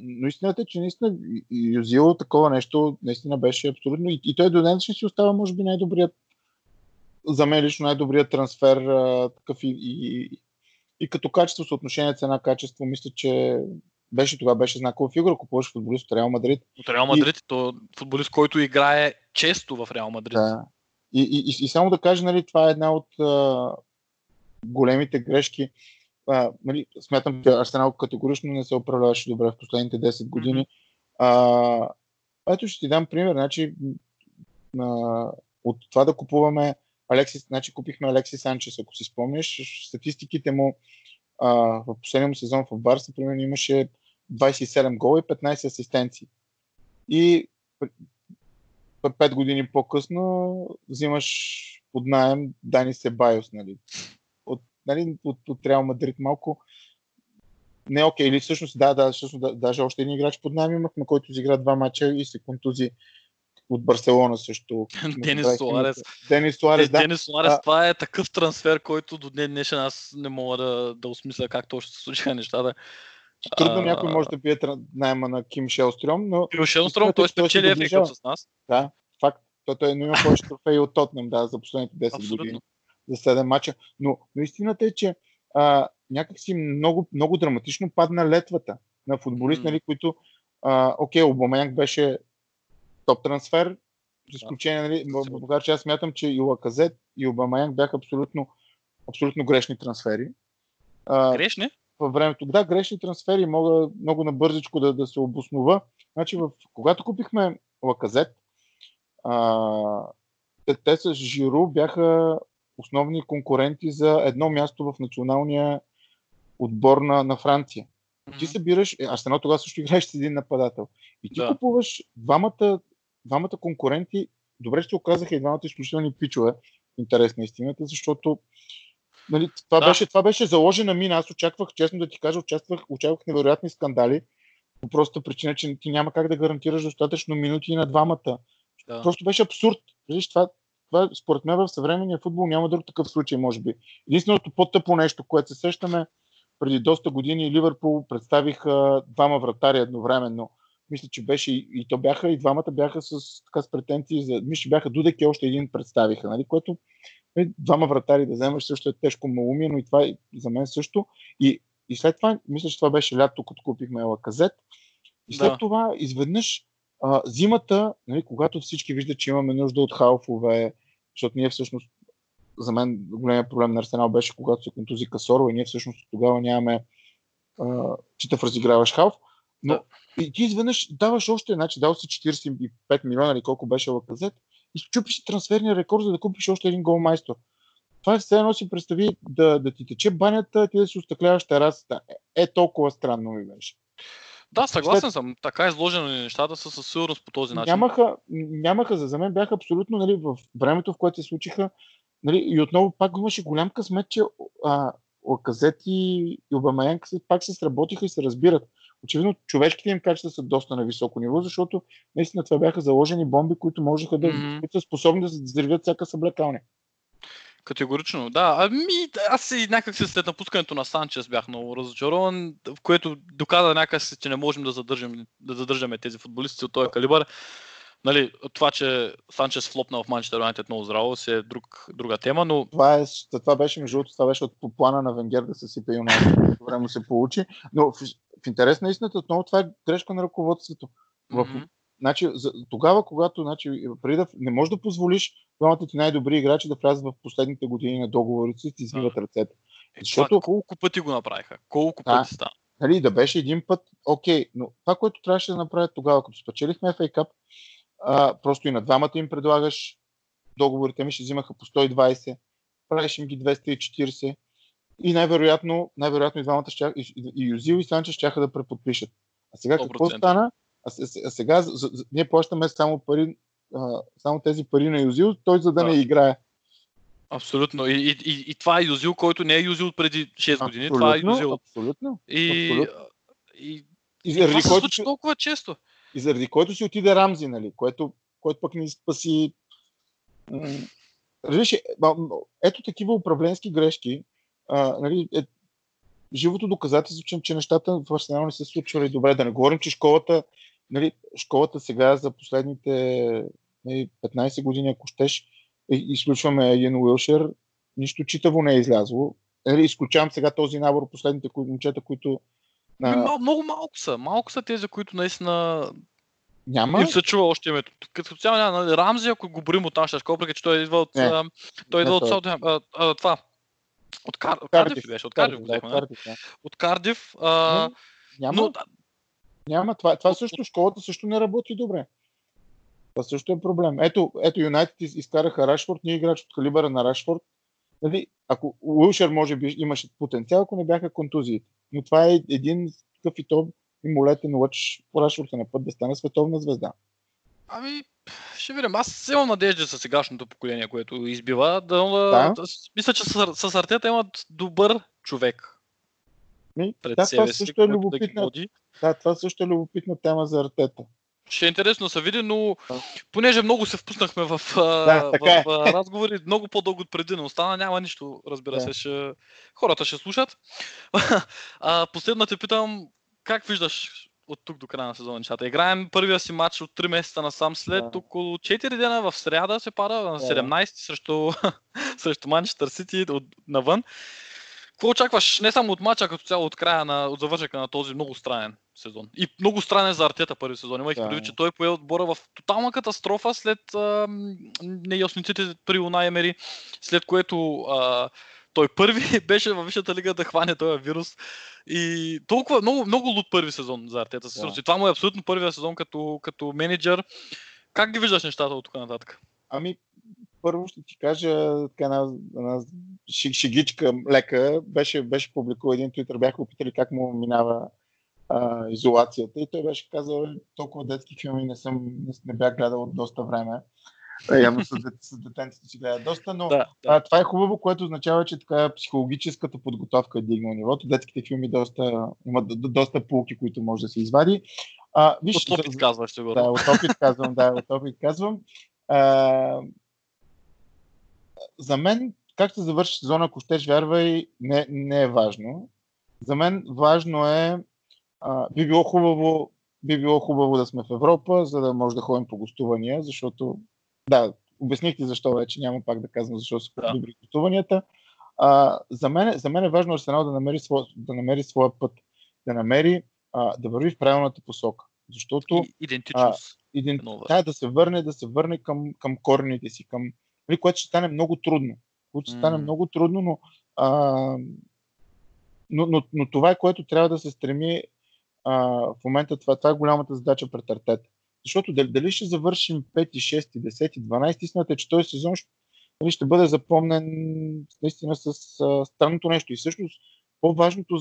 Но истината е, че наистина Юзил такова нещо наистина беше абсолютно и той до ден ще си остава, може би, най-добрият. За мен лично най-добрият трансфер такъв и като качество, съотношение цена-качество, мисля, че беше знакова фигура, купуваш футболист от Реал Мадрид. От Реал Мадрид, то футболист, който играе често в Реал Мадрид. Да. И само да кажа, нали, това е една от големите грешки. Нали, смятам, че Арсенал категорично не се управляваше добре в последните 10 години. Ето ще ти дам пример. Значи, от това да купуваме купихме Алекси Санчес, ако си спомняш. Статистиките му в последния му сезон в Барса, примерно, имаше 27 гола и 15 асистенции. И 5 години по-късно взимаш под наем Дани Себайос, нали? От Реал Мадрид малко. Не, окей, или всъщност, даже още един играч под наем имахме, който изигра 2 мача и се контузи. От Барселона също. Денис Суарес. Денис Суарес, това е такъв трансфер, който до ден днешен аз не мога да осмисля как точно се случиха нещата. Трудно някой може да бие найма на Ким Шелстром, но... Ким Шелстром, той спечели ефрикъл с нас. Да, факт. Той има повече трофеи от Тотнъм, за последните 10 години. за 7 мача. Но истината е, че някакси много драматично падна летвата на футболист, нали, които Аубамеянг беше топ трансфер, с изключение, нали, макар че аз смятам, че и Лаказет, и Аубамеянг бяха абсолютно грешни трансфери. Грешни? Във времето. Да, грешни трансфери, мога много набързичко да се обоснова. Значи, когато купихме Лаказет, те с Жиру бяха основни конкуренти за едно място в националния отбор на Франция. И ти събираш, Арсенал тогава също играеш с един нападател. И ти купуваш двамата конкуренти. Добре, ще оказаха и двамата изключителни пичове. Интересна истината, защото нали, това беше заложена мина. Аз очаквах, честно да ти кажа, очаквах невероятни скандали. По проста причина, че ти няма как да гарантираш достатъчно минути на двамата. Да. Просто беше абсурд. Виж, това според мен в съвременния футбол няма друг такъв случай, може би. Единственото по-тъпо нещо, което се сещаме, преди доста години Ливърпул представиха двама вратари едновременно. Мисля, че беше и то бяха, и двамата бяха с претенции за... Мисля, че бяха Дудек и още един представиха, нали? Което двама вратари да вземаш също е тежко малумие, но и това и за мен също. И след това, мисля, че това беше лято, като купихме Лаказет. И след това изведнъж зимата, нали, когато всички виждат, че имаме нужда от халфове, защото ние всъщност, за мен големия проблем на Арсенал беше, когато се контузи Касоро и ние всъщност тогава нямаме читав разиграваш халф. Но и ти изведнъж даваш още, значи дал си 45 милиона или колко беше Лаказет и чупиш трансферния рекорд, за да купиш още един голмайстор. Това е все едно си представи да ти тече банята, ти да си остъкляваш терасата. Толкова странно ми беше. Да, съгласен съм. Така изложени нещата са със сигурност по този начин. Нямаха за мен бяха абсолютно, нали, в времето, в което се случиха, нали, и отново пак имаше голям късмет, че Лаказет и Аубамеянг пак се сработиха и се разбират. Очевидно, човешките им качества са доста на високо ниво, защото наистина това бяха заложени бомби, които можеха да са способни да взривят всяка съблекалня. Категорично, да. Аз и някак след напускането на Санчес бях много разочарован, в което доказа някакси, че не можем да задържаме тези футболисти от този калибър. Нали, това, че Санчес флопна в Манчестър Юнайтед много здраво, си е друга тема, но... Това беше от по плана на Венгер да се сипе Юнайтед, време се получи, но в интерес на истината отново това е грешка на ръководството. Значи, тогава, когато не можеш да позволиш двамата ти най-добри играчи да влязат в последните години на договорите си и извиват ръцете. Защото колко пъти го направиха? Колко пъти стана? Нали, да беше един път, но това, което трябваше да направят тогава, като спечелихме FA Cup, просто и на двамата им предлагаш договорите ми, ще взимаха по 120, правиш им ги 240 и най-вероятно и двамата и Озил и Санчес щяха да преподпишат. А сега 100%. Какво стана? А сега ние плащаме само тези пари на Озил, той за да не играе. Абсолютно. И това е Озил, който не е Озил преди 6 години. Това е Озил. Абсолютно. И това се случи толкова често. И заради който си отиде Рамзи, нали, който пък ни спаси. Ето такива управленски грешки. Нали, живото доказателство, че нещата в Арсенал не се случвали добре. Да не говорим, че школата сега за последните 15 години, ако щеш, изключваме Иен Уилшер, нищо читаво не е излязло. Изключавам сега този набор, последните момчета, които... Много малко са. Малко са тези, които наистина... Няма. И се чува още името. Като цяло няма. Рамзи, ако го борим от нашата школа, че той идва от... Той идва от... Това... От Кардиф беше. От Кардиф го взехме. От Кардиф. Няма. Това също, школата също не работи добре. Това също е проблем. Ето Юнайтед изкараха Рашфорд, ние играч от калибъра на Рашфорд. Ако Уилшер може би имаше потенциал, ако не бяха контузиите. Но това е един такъв и топ и молетен лъч. Рашфорд е на път да стане световна звезда. Ще видим. Аз имам надежда с сегашното поколение, което избива. Мисля, че с Артета имат добър човек. Това също е любопитна тема за Артета. Ще е интересно да се види, но понеже много се впуснахме в разговори, много по-дълго от преди не остана, няма нищо, разбира се, хората ще слушат. Последно те питам, как виждаш от тук до края на сезона нещата. Играем първия си матч от 3 месеца насам след около 4 дена в сряда се пада на 17 срещу Манчестър Сити навън. Какво очакваш не само от матча, като цяло от края на от завършека на този много странен сезон? И много странен за Артета първи сезон, имайки предвид, че той пое отбора в тотална катастрофа след неясноците при Унай Емери, след което той първи беше във Висшата лига да хване този вирус. И толкова много луд първи сезон за Артета. И това му е абсолютно първия сезон като менеджер. Как ги виждаш нещата от тук нататък? Ами, първо ще ти кажа една шегичка лека. Беше публикувал един Twitter, бяха опитали как му минава изолацията. И той беше казал, толкова детски филми не бях гледал от доста време. Явно с детенците си гледа доста, но това е хубаво, което означава, че така психологическата подготовка е дигнала нивото. Детските филми имат доста полки, които може да се извади. От опит казваш, ще го. Да, от опит казвам, За мен, как се завърши сезона, ако щеш, вярвай, не е важно. За мен важно е, би било хубаво да сме в Европа, за да може да ходим по гостувания, защото обясних ти защо вече, няма пак да казвам защо са добри гостуванията. За мен е важно Арсенал да намери своя път, да върви в правилната посока. Защото идентичност. Да се върне към корените си, което ще стане много трудно. Но това е, което трябва да се стреми в момента. Това е голямата задача пред Артета. Защото дали ще завършим 5, 6, 10, 12, истината е, че този сезон ще бъде запомнен наистина с странното нещо. И всъщност по-важното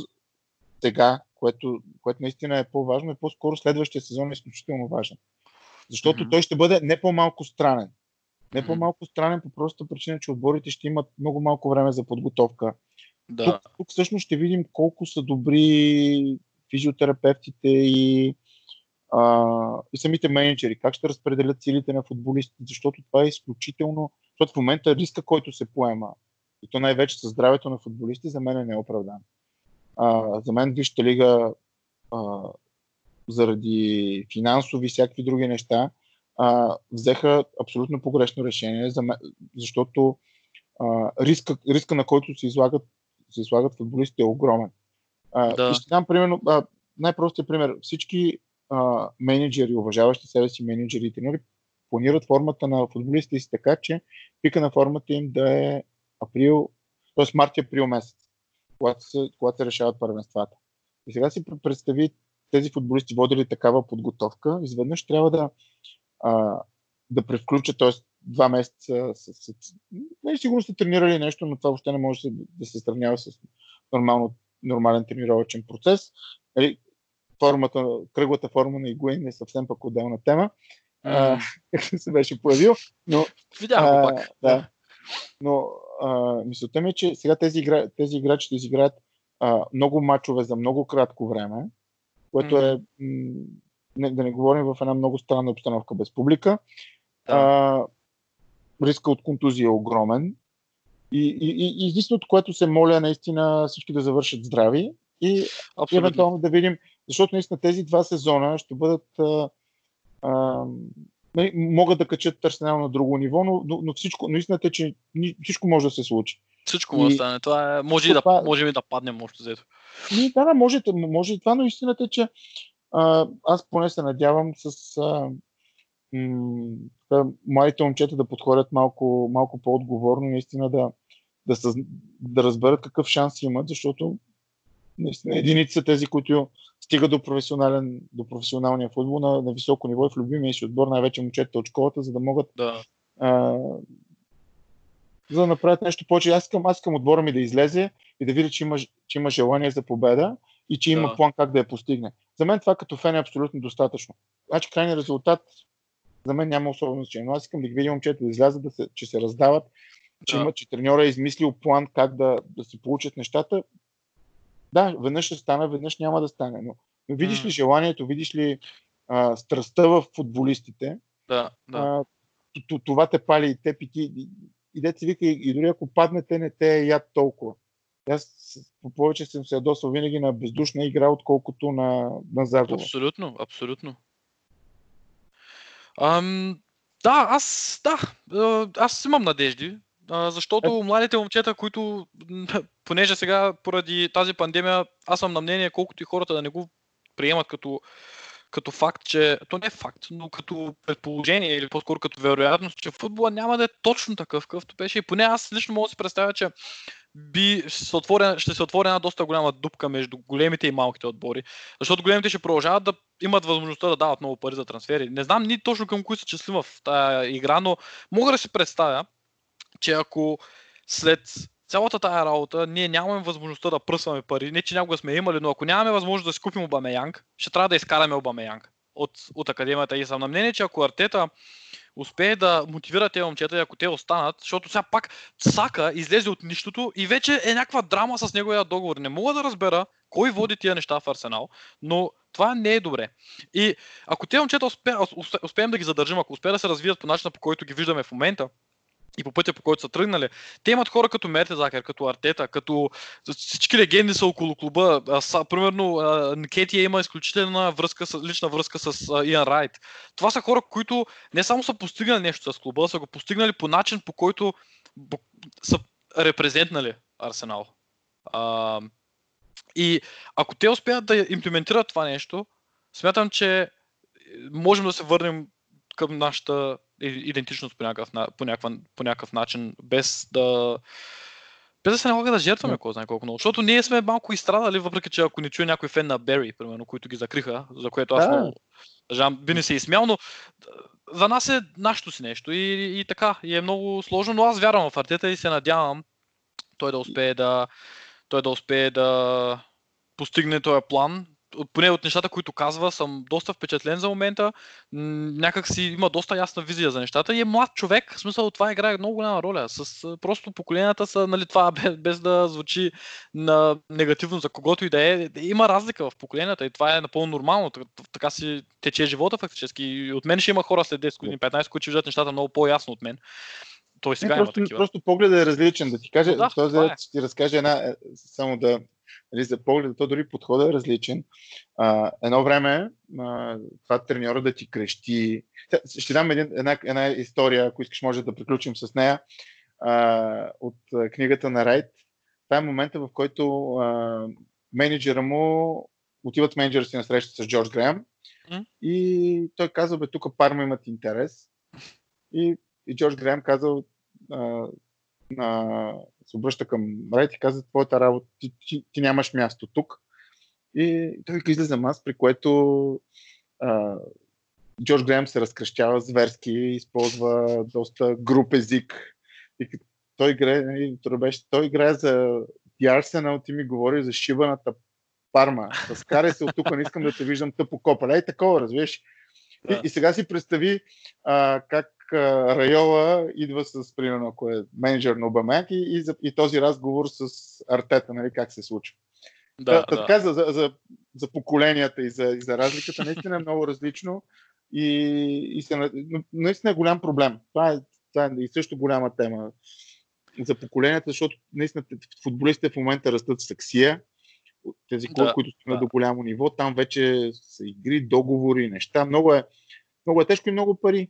сега, което наистина е по-важно, е по-скоро следващия сезон е изключително важен. Защото той ще бъде не по-малко странен. Не по-малко странен по простата причина, че отборите ще имат много малко време за подготовка. Да. Тук всъщност ще видим колко са добри физиотерапевтите и самите менеджери, как ще разпределят силите на футболистите, защото това е изключително... Защото в момента риска, който се поема, и то най-вече със здравето на футболисти, за мен е неоправдан. За мен Висшата лига заради финансови и всякакви други неща взеха абсолютно погрешно решение, защото риска, на който се излагат футболистите, е огромен. И ще дам примерно, най-простия пример. Всички менеджери, уважаващи себе си менеджери и тренери, планират формата на футболистите си така, че пика на формата им да е март-април месец, когато се решават първенствата. И сега си представи тези футболисти, водили такава подготовка, изведнъж трябва да превключат, т.е. 2 месеца сигурно сте тренирали нещо, но това въобще не може да се сравнява с нормален тренировъчен процес. Кръглата форма на Игуин е съвсем пък отделна тема. Както се беше появил. Видяхме пак. Да. Но мисълта ми е, че сега тези играчи ще изиграят много мачове за много кратко време, което е... да не говорим в една много странна обстановка без публика. Риска от контузия е огромен. И единственото, което се моля, наистина всички да завършат здрави и евентуално да видим, защото наистина тези 2 сезона ще бъдат могат да качат Арсенал на друго ниво, но всичко, наистина е, че всичко може да се случи. Всичко може да стане. Това може и да падне, може да взето. Може и това, но истината е, че аз поне се надявам с младите момчета да подходят малко по-отговорно, наистина да разберат какъв шанс имат, защото наистина единици са тези, които стигат до професионалния футбол на високо ниво и в любимия си отбор, най-вече момчета от школата, за да могат за да направят нещо повече. Аз искам отбора ми да излезе и да видя, че има желание за победа и че има план как да я постигне. За мен това като фен е абсолютно достатъчно. Значи крайният резултат за мен няма особено значение, но аз искам да ги видя момчета да излязат, че се раздават, че треньора е измислил план как да се получат нещата. Да, веднъж ще стане, веднъж няма да стане, но видиш ли желанието, видиш ли страстта в футболистите, това те пали и те пити, и дето се вика, и дори ако паднете, не те яд толкова. Аз по повече съм се ядосал винаги на бездушна игра, отколкото на загуба. Абсолютно, абсолютно. Аз имам надежди, защото младите момчета, които, понеже сега поради тази пандемия, аз съм на мнение, колкото и хората да не го приемат като факт, че то не е факт, но като предположение или по-скоро като вероятност, че футбола няма да е точно такъв, какъвто беше. И поне аз лично мога да си представя, че ще се отвори една доста голяма дупка между големите и малките отбори. Защото големите ще продължават да имат възможността да дават много пари за трансфери. Не знам ни точно към кои са числи в тази игра, но мога да си представя, че ако след цялата тая работа ние нямаме възможността да пръсваме пари, не че някога сме имали, но ако нямаме възможност да си купим Обамеянг, ще трябва да изкараме Обамеянг от академията. И съм на мнение, че ако Артета успее да мотивира тези момчета и ако те останат, защото сега пак Сака излезе от нищото и вече е някаква драма с неговия договор. Не мога да разбера кой води тия неща в Арсенал, но това не е добре. И ако тези момчета успеем да ги задържим, ако успеем да се развият по начина, по който ги виждаме в момента, и по пътя, по който са тръгнали. Те имат хора като Мертезакер, като Артета, като всички легенди са около клуба. Примерно Нкетия има изключителна лична връзка с Иан Райт. Това са хора, които не само са постигнали нещо с клуба, са го постигнали по начин, по който са репрезентнали Арсенал. И ако те успеят да имплементират това нещо, смятам, че можем да се върнем към нашата идентичност по някакъв начин, без да се налага да жертваме кой знае колко много. Защото ние сме малко изстрадали, въпреки че ако не чуя някой фен на Бери, примерно, които ги закриха, за което аз много би не се изсмял, но за нас е нашето си нещо и така, и е много сложно, но аз вярвам в Артета и се надявам той да успее да постигне този план. Поне от нещата, които казва, съм доста впечатлен за момента. Някак си има доста ясна визия за нещата и е млад човек. В смисъл, това играе много голяма роля. Просто поколенията са, нали, това без да звучи негативно за когото и да е. Има разлика в поколенията и това е напълно нормално. Така си тече живота фактически. И от мен ще има хора след 10 години, 15, които ще виждат нещата много по-ясно от мен. Той сега има такива. Просто погледът е различен. Да ти кажа, ще ти разкажа една, само да. За погледа, то дори подходът е различен. Едно време това треньора да ти крещи. Ще дам една история, ако искаш, може да приключим с нея, от книгата на Райт. Това е момента, в който менеджера му отиват менеджера си на среща с Джордж Греъм и той казва, бе, тук Парма имат интерес. И Джордж Греъм казал, се обръща към Райт и каза, твоята работа, ти нямаш място тук. И той излизам аз, при което Джордж Греъм се разкрещява зверски, използва доста груб език. И той играе за Арсенал, ти ми говори за шибаната Парма. Разкарай се от тук, не искам да те виждам тъпо копале. Ей, такова, разбираш. Да. И сега си представи как Райола идва с, примерно, ако е менеджер на Обамеянг и този разговор с Артета, нали, как се случва. Да. Така за поколенията и за разликата, наистина е много различно наистина е голям проблем. Това е и също голяма тема за поколенията, защото наистина футболистите в момента растат с аксия. Тези клуб, които са до голямо ниво, там вече са игри, договори, неща. Много е тежко и много пари.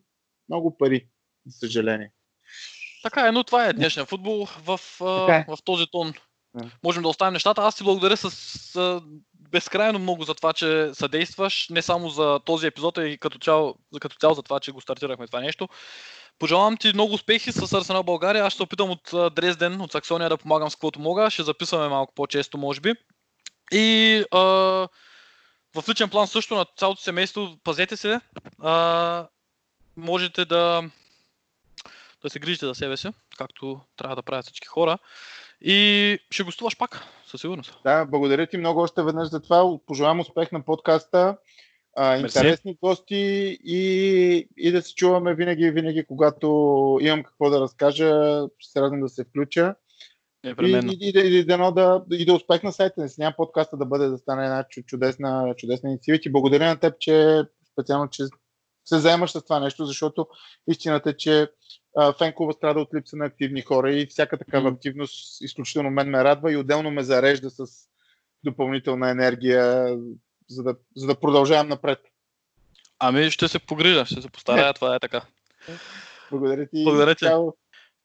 Много пари, за съжаление. Така е, но това е днешния футбол в този тон. Можем да оставим нещата. Аз ти благодаря безкрайно много за това, че съдействаш. Не само за този епизод, а и като цяло за това, че го стартирахме това нещо. Пожелавам ти много успехи с Арсенал България. Аз ще се опитам от Дрезден, от Саксония да помагам с каквото мога. Ще записваме малко по-често, може би. И в личен план също на цялото семейство, пазете се. Можете да се грижите за себе си, както трябва да правят всички хора. И ще гостуваш пак, със сигурност. Да, благодаря ти много още веднъж за това. Пожелавам успех на подкаста. Интересни гости и да се чуваме винаги, когато имам какво да разкажа. Ще се радвам да се включа. И да успех на сайта. Не си няма подкаста да бъде, да стане една чудесна инициатива. И благодаря на теб, че специално, че се заемаш с това нещо, защото истината е, че фен-клуба страда от липса на активни хора и всяка такава активност изключително ме радва и отделно ме зарежда с допълнителна енергия, за да продължавам напред. Ами ще се погрижа, ще се постарая, това е така. Благодаря ти. Благодаря ти.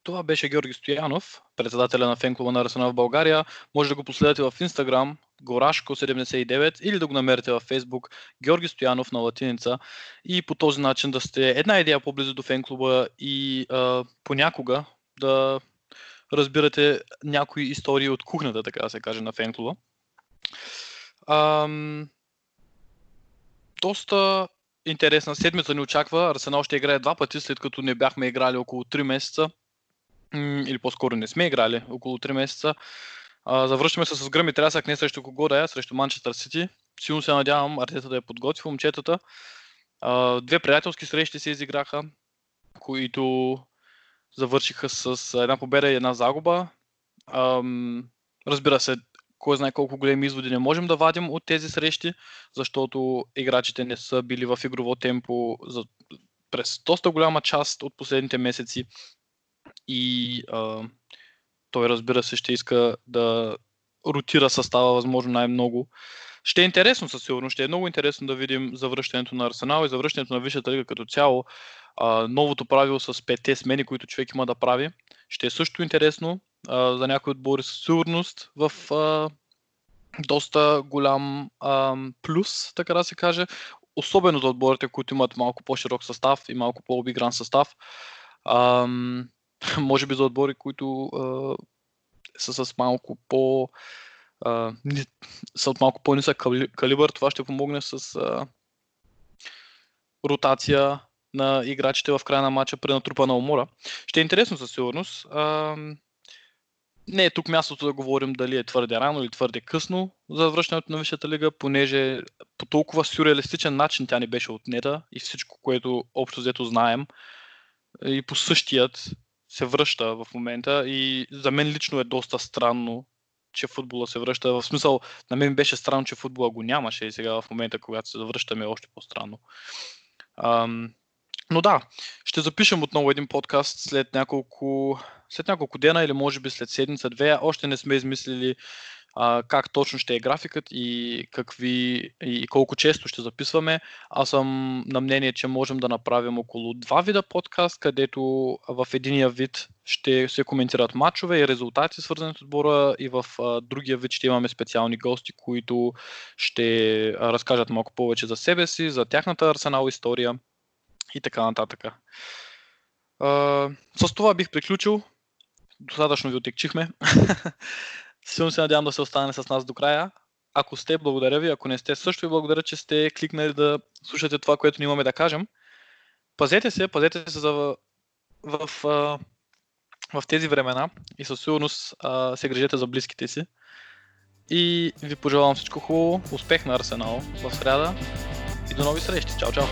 Това беше Георги Стоянов, председателя на фен-клуба на Арсенал в България. Може да го последите в Инстаграм, Горашко79, или да го намерите във Фейсбук, Георги Стоянов на латиница. И по този начин да сте една идея по-близо до фен-клуба и понякога да разбирате някои истории от кухнята, така да се каже, на фен-клуба. Доста интересна седмица ни очаква. Арсенал ще играе два пъти, след като не бяхме играли около 3 месеца. Или по-скоро не сме играли около 3 месеца. Завръщаме се с гръм и трясък, не срещу кого да е, срещу Манчестър Сити. Силно се надявам Артета да е подготвил момчетата. Две приятелски срещи се изиграха, които завършиха с една победа и една загуба. Разбира се, кой знае колко големи изводи не можем да вадим от тези срещи, защото играчите не са били в игрово темпо през доста голяма част от последните месеци. И той, разбира се, ще иска да ротира състава възможно най-много. Ще е интересно със сигурност, ще е много интересно да видим завръщането на Арсенал и завръщането на Висшата лига като цяло. Новото правило с 5-те смени, които човек има да прави, ще е също интересно за някои отбори със сигурност в доста голям плюс, така да се каже. Особено за отборите, които имат малко по-широк състав и малко по-обигран състав. Може би за отбори, които са с малко по са от малко по-нисък калибър, това ще помогне с ротация на играчите в края на матча при натрупа на умора. Ще е интересно със сигурност. Не е тук мястото да говорим дали е твърде рано или твърде късно за връщането на Висшата лига, понеже по толкова сюрреалистичен начин тя ни беше отнета и всичко, което общо взето знаем и по същият се връща в момента и за мен лично е доста странно, че футбола се връща. В смисъл, на мен беше странно, че футбола го нямаше и сега в момента, когато се завръщаме, е още по-странно. Но да, ще запишем отново един подкаст след няколко дена или може би след седмица-две. Още не сме измислили как точно ще е графикът и какви и колко често ще записваме. Аз съм на мнение, че можем да направим около 2 вида подкаст, където в единия вид ще се коментират матчове и резултати, свързани с отбора, и в другия вид ще имаме специални гости, които ще разкажат малко повече за себе си, за тяхната Арсенал история и така нататък. С това бих приключил. Достатъчно ви отекчихме. Силно се надявам да се остане с нас до края. Ако сте, благодаря ви. Ако не сте, също ви благодаря, че сте кликнали да слушате това, което ни имаме да кажем. Пазете се в тези времена и със сигурност се грижете за близките си. И ви пожелавам всичко хубаво. Успех на Арсенал в сряда и до нови срещи. Чао, чао!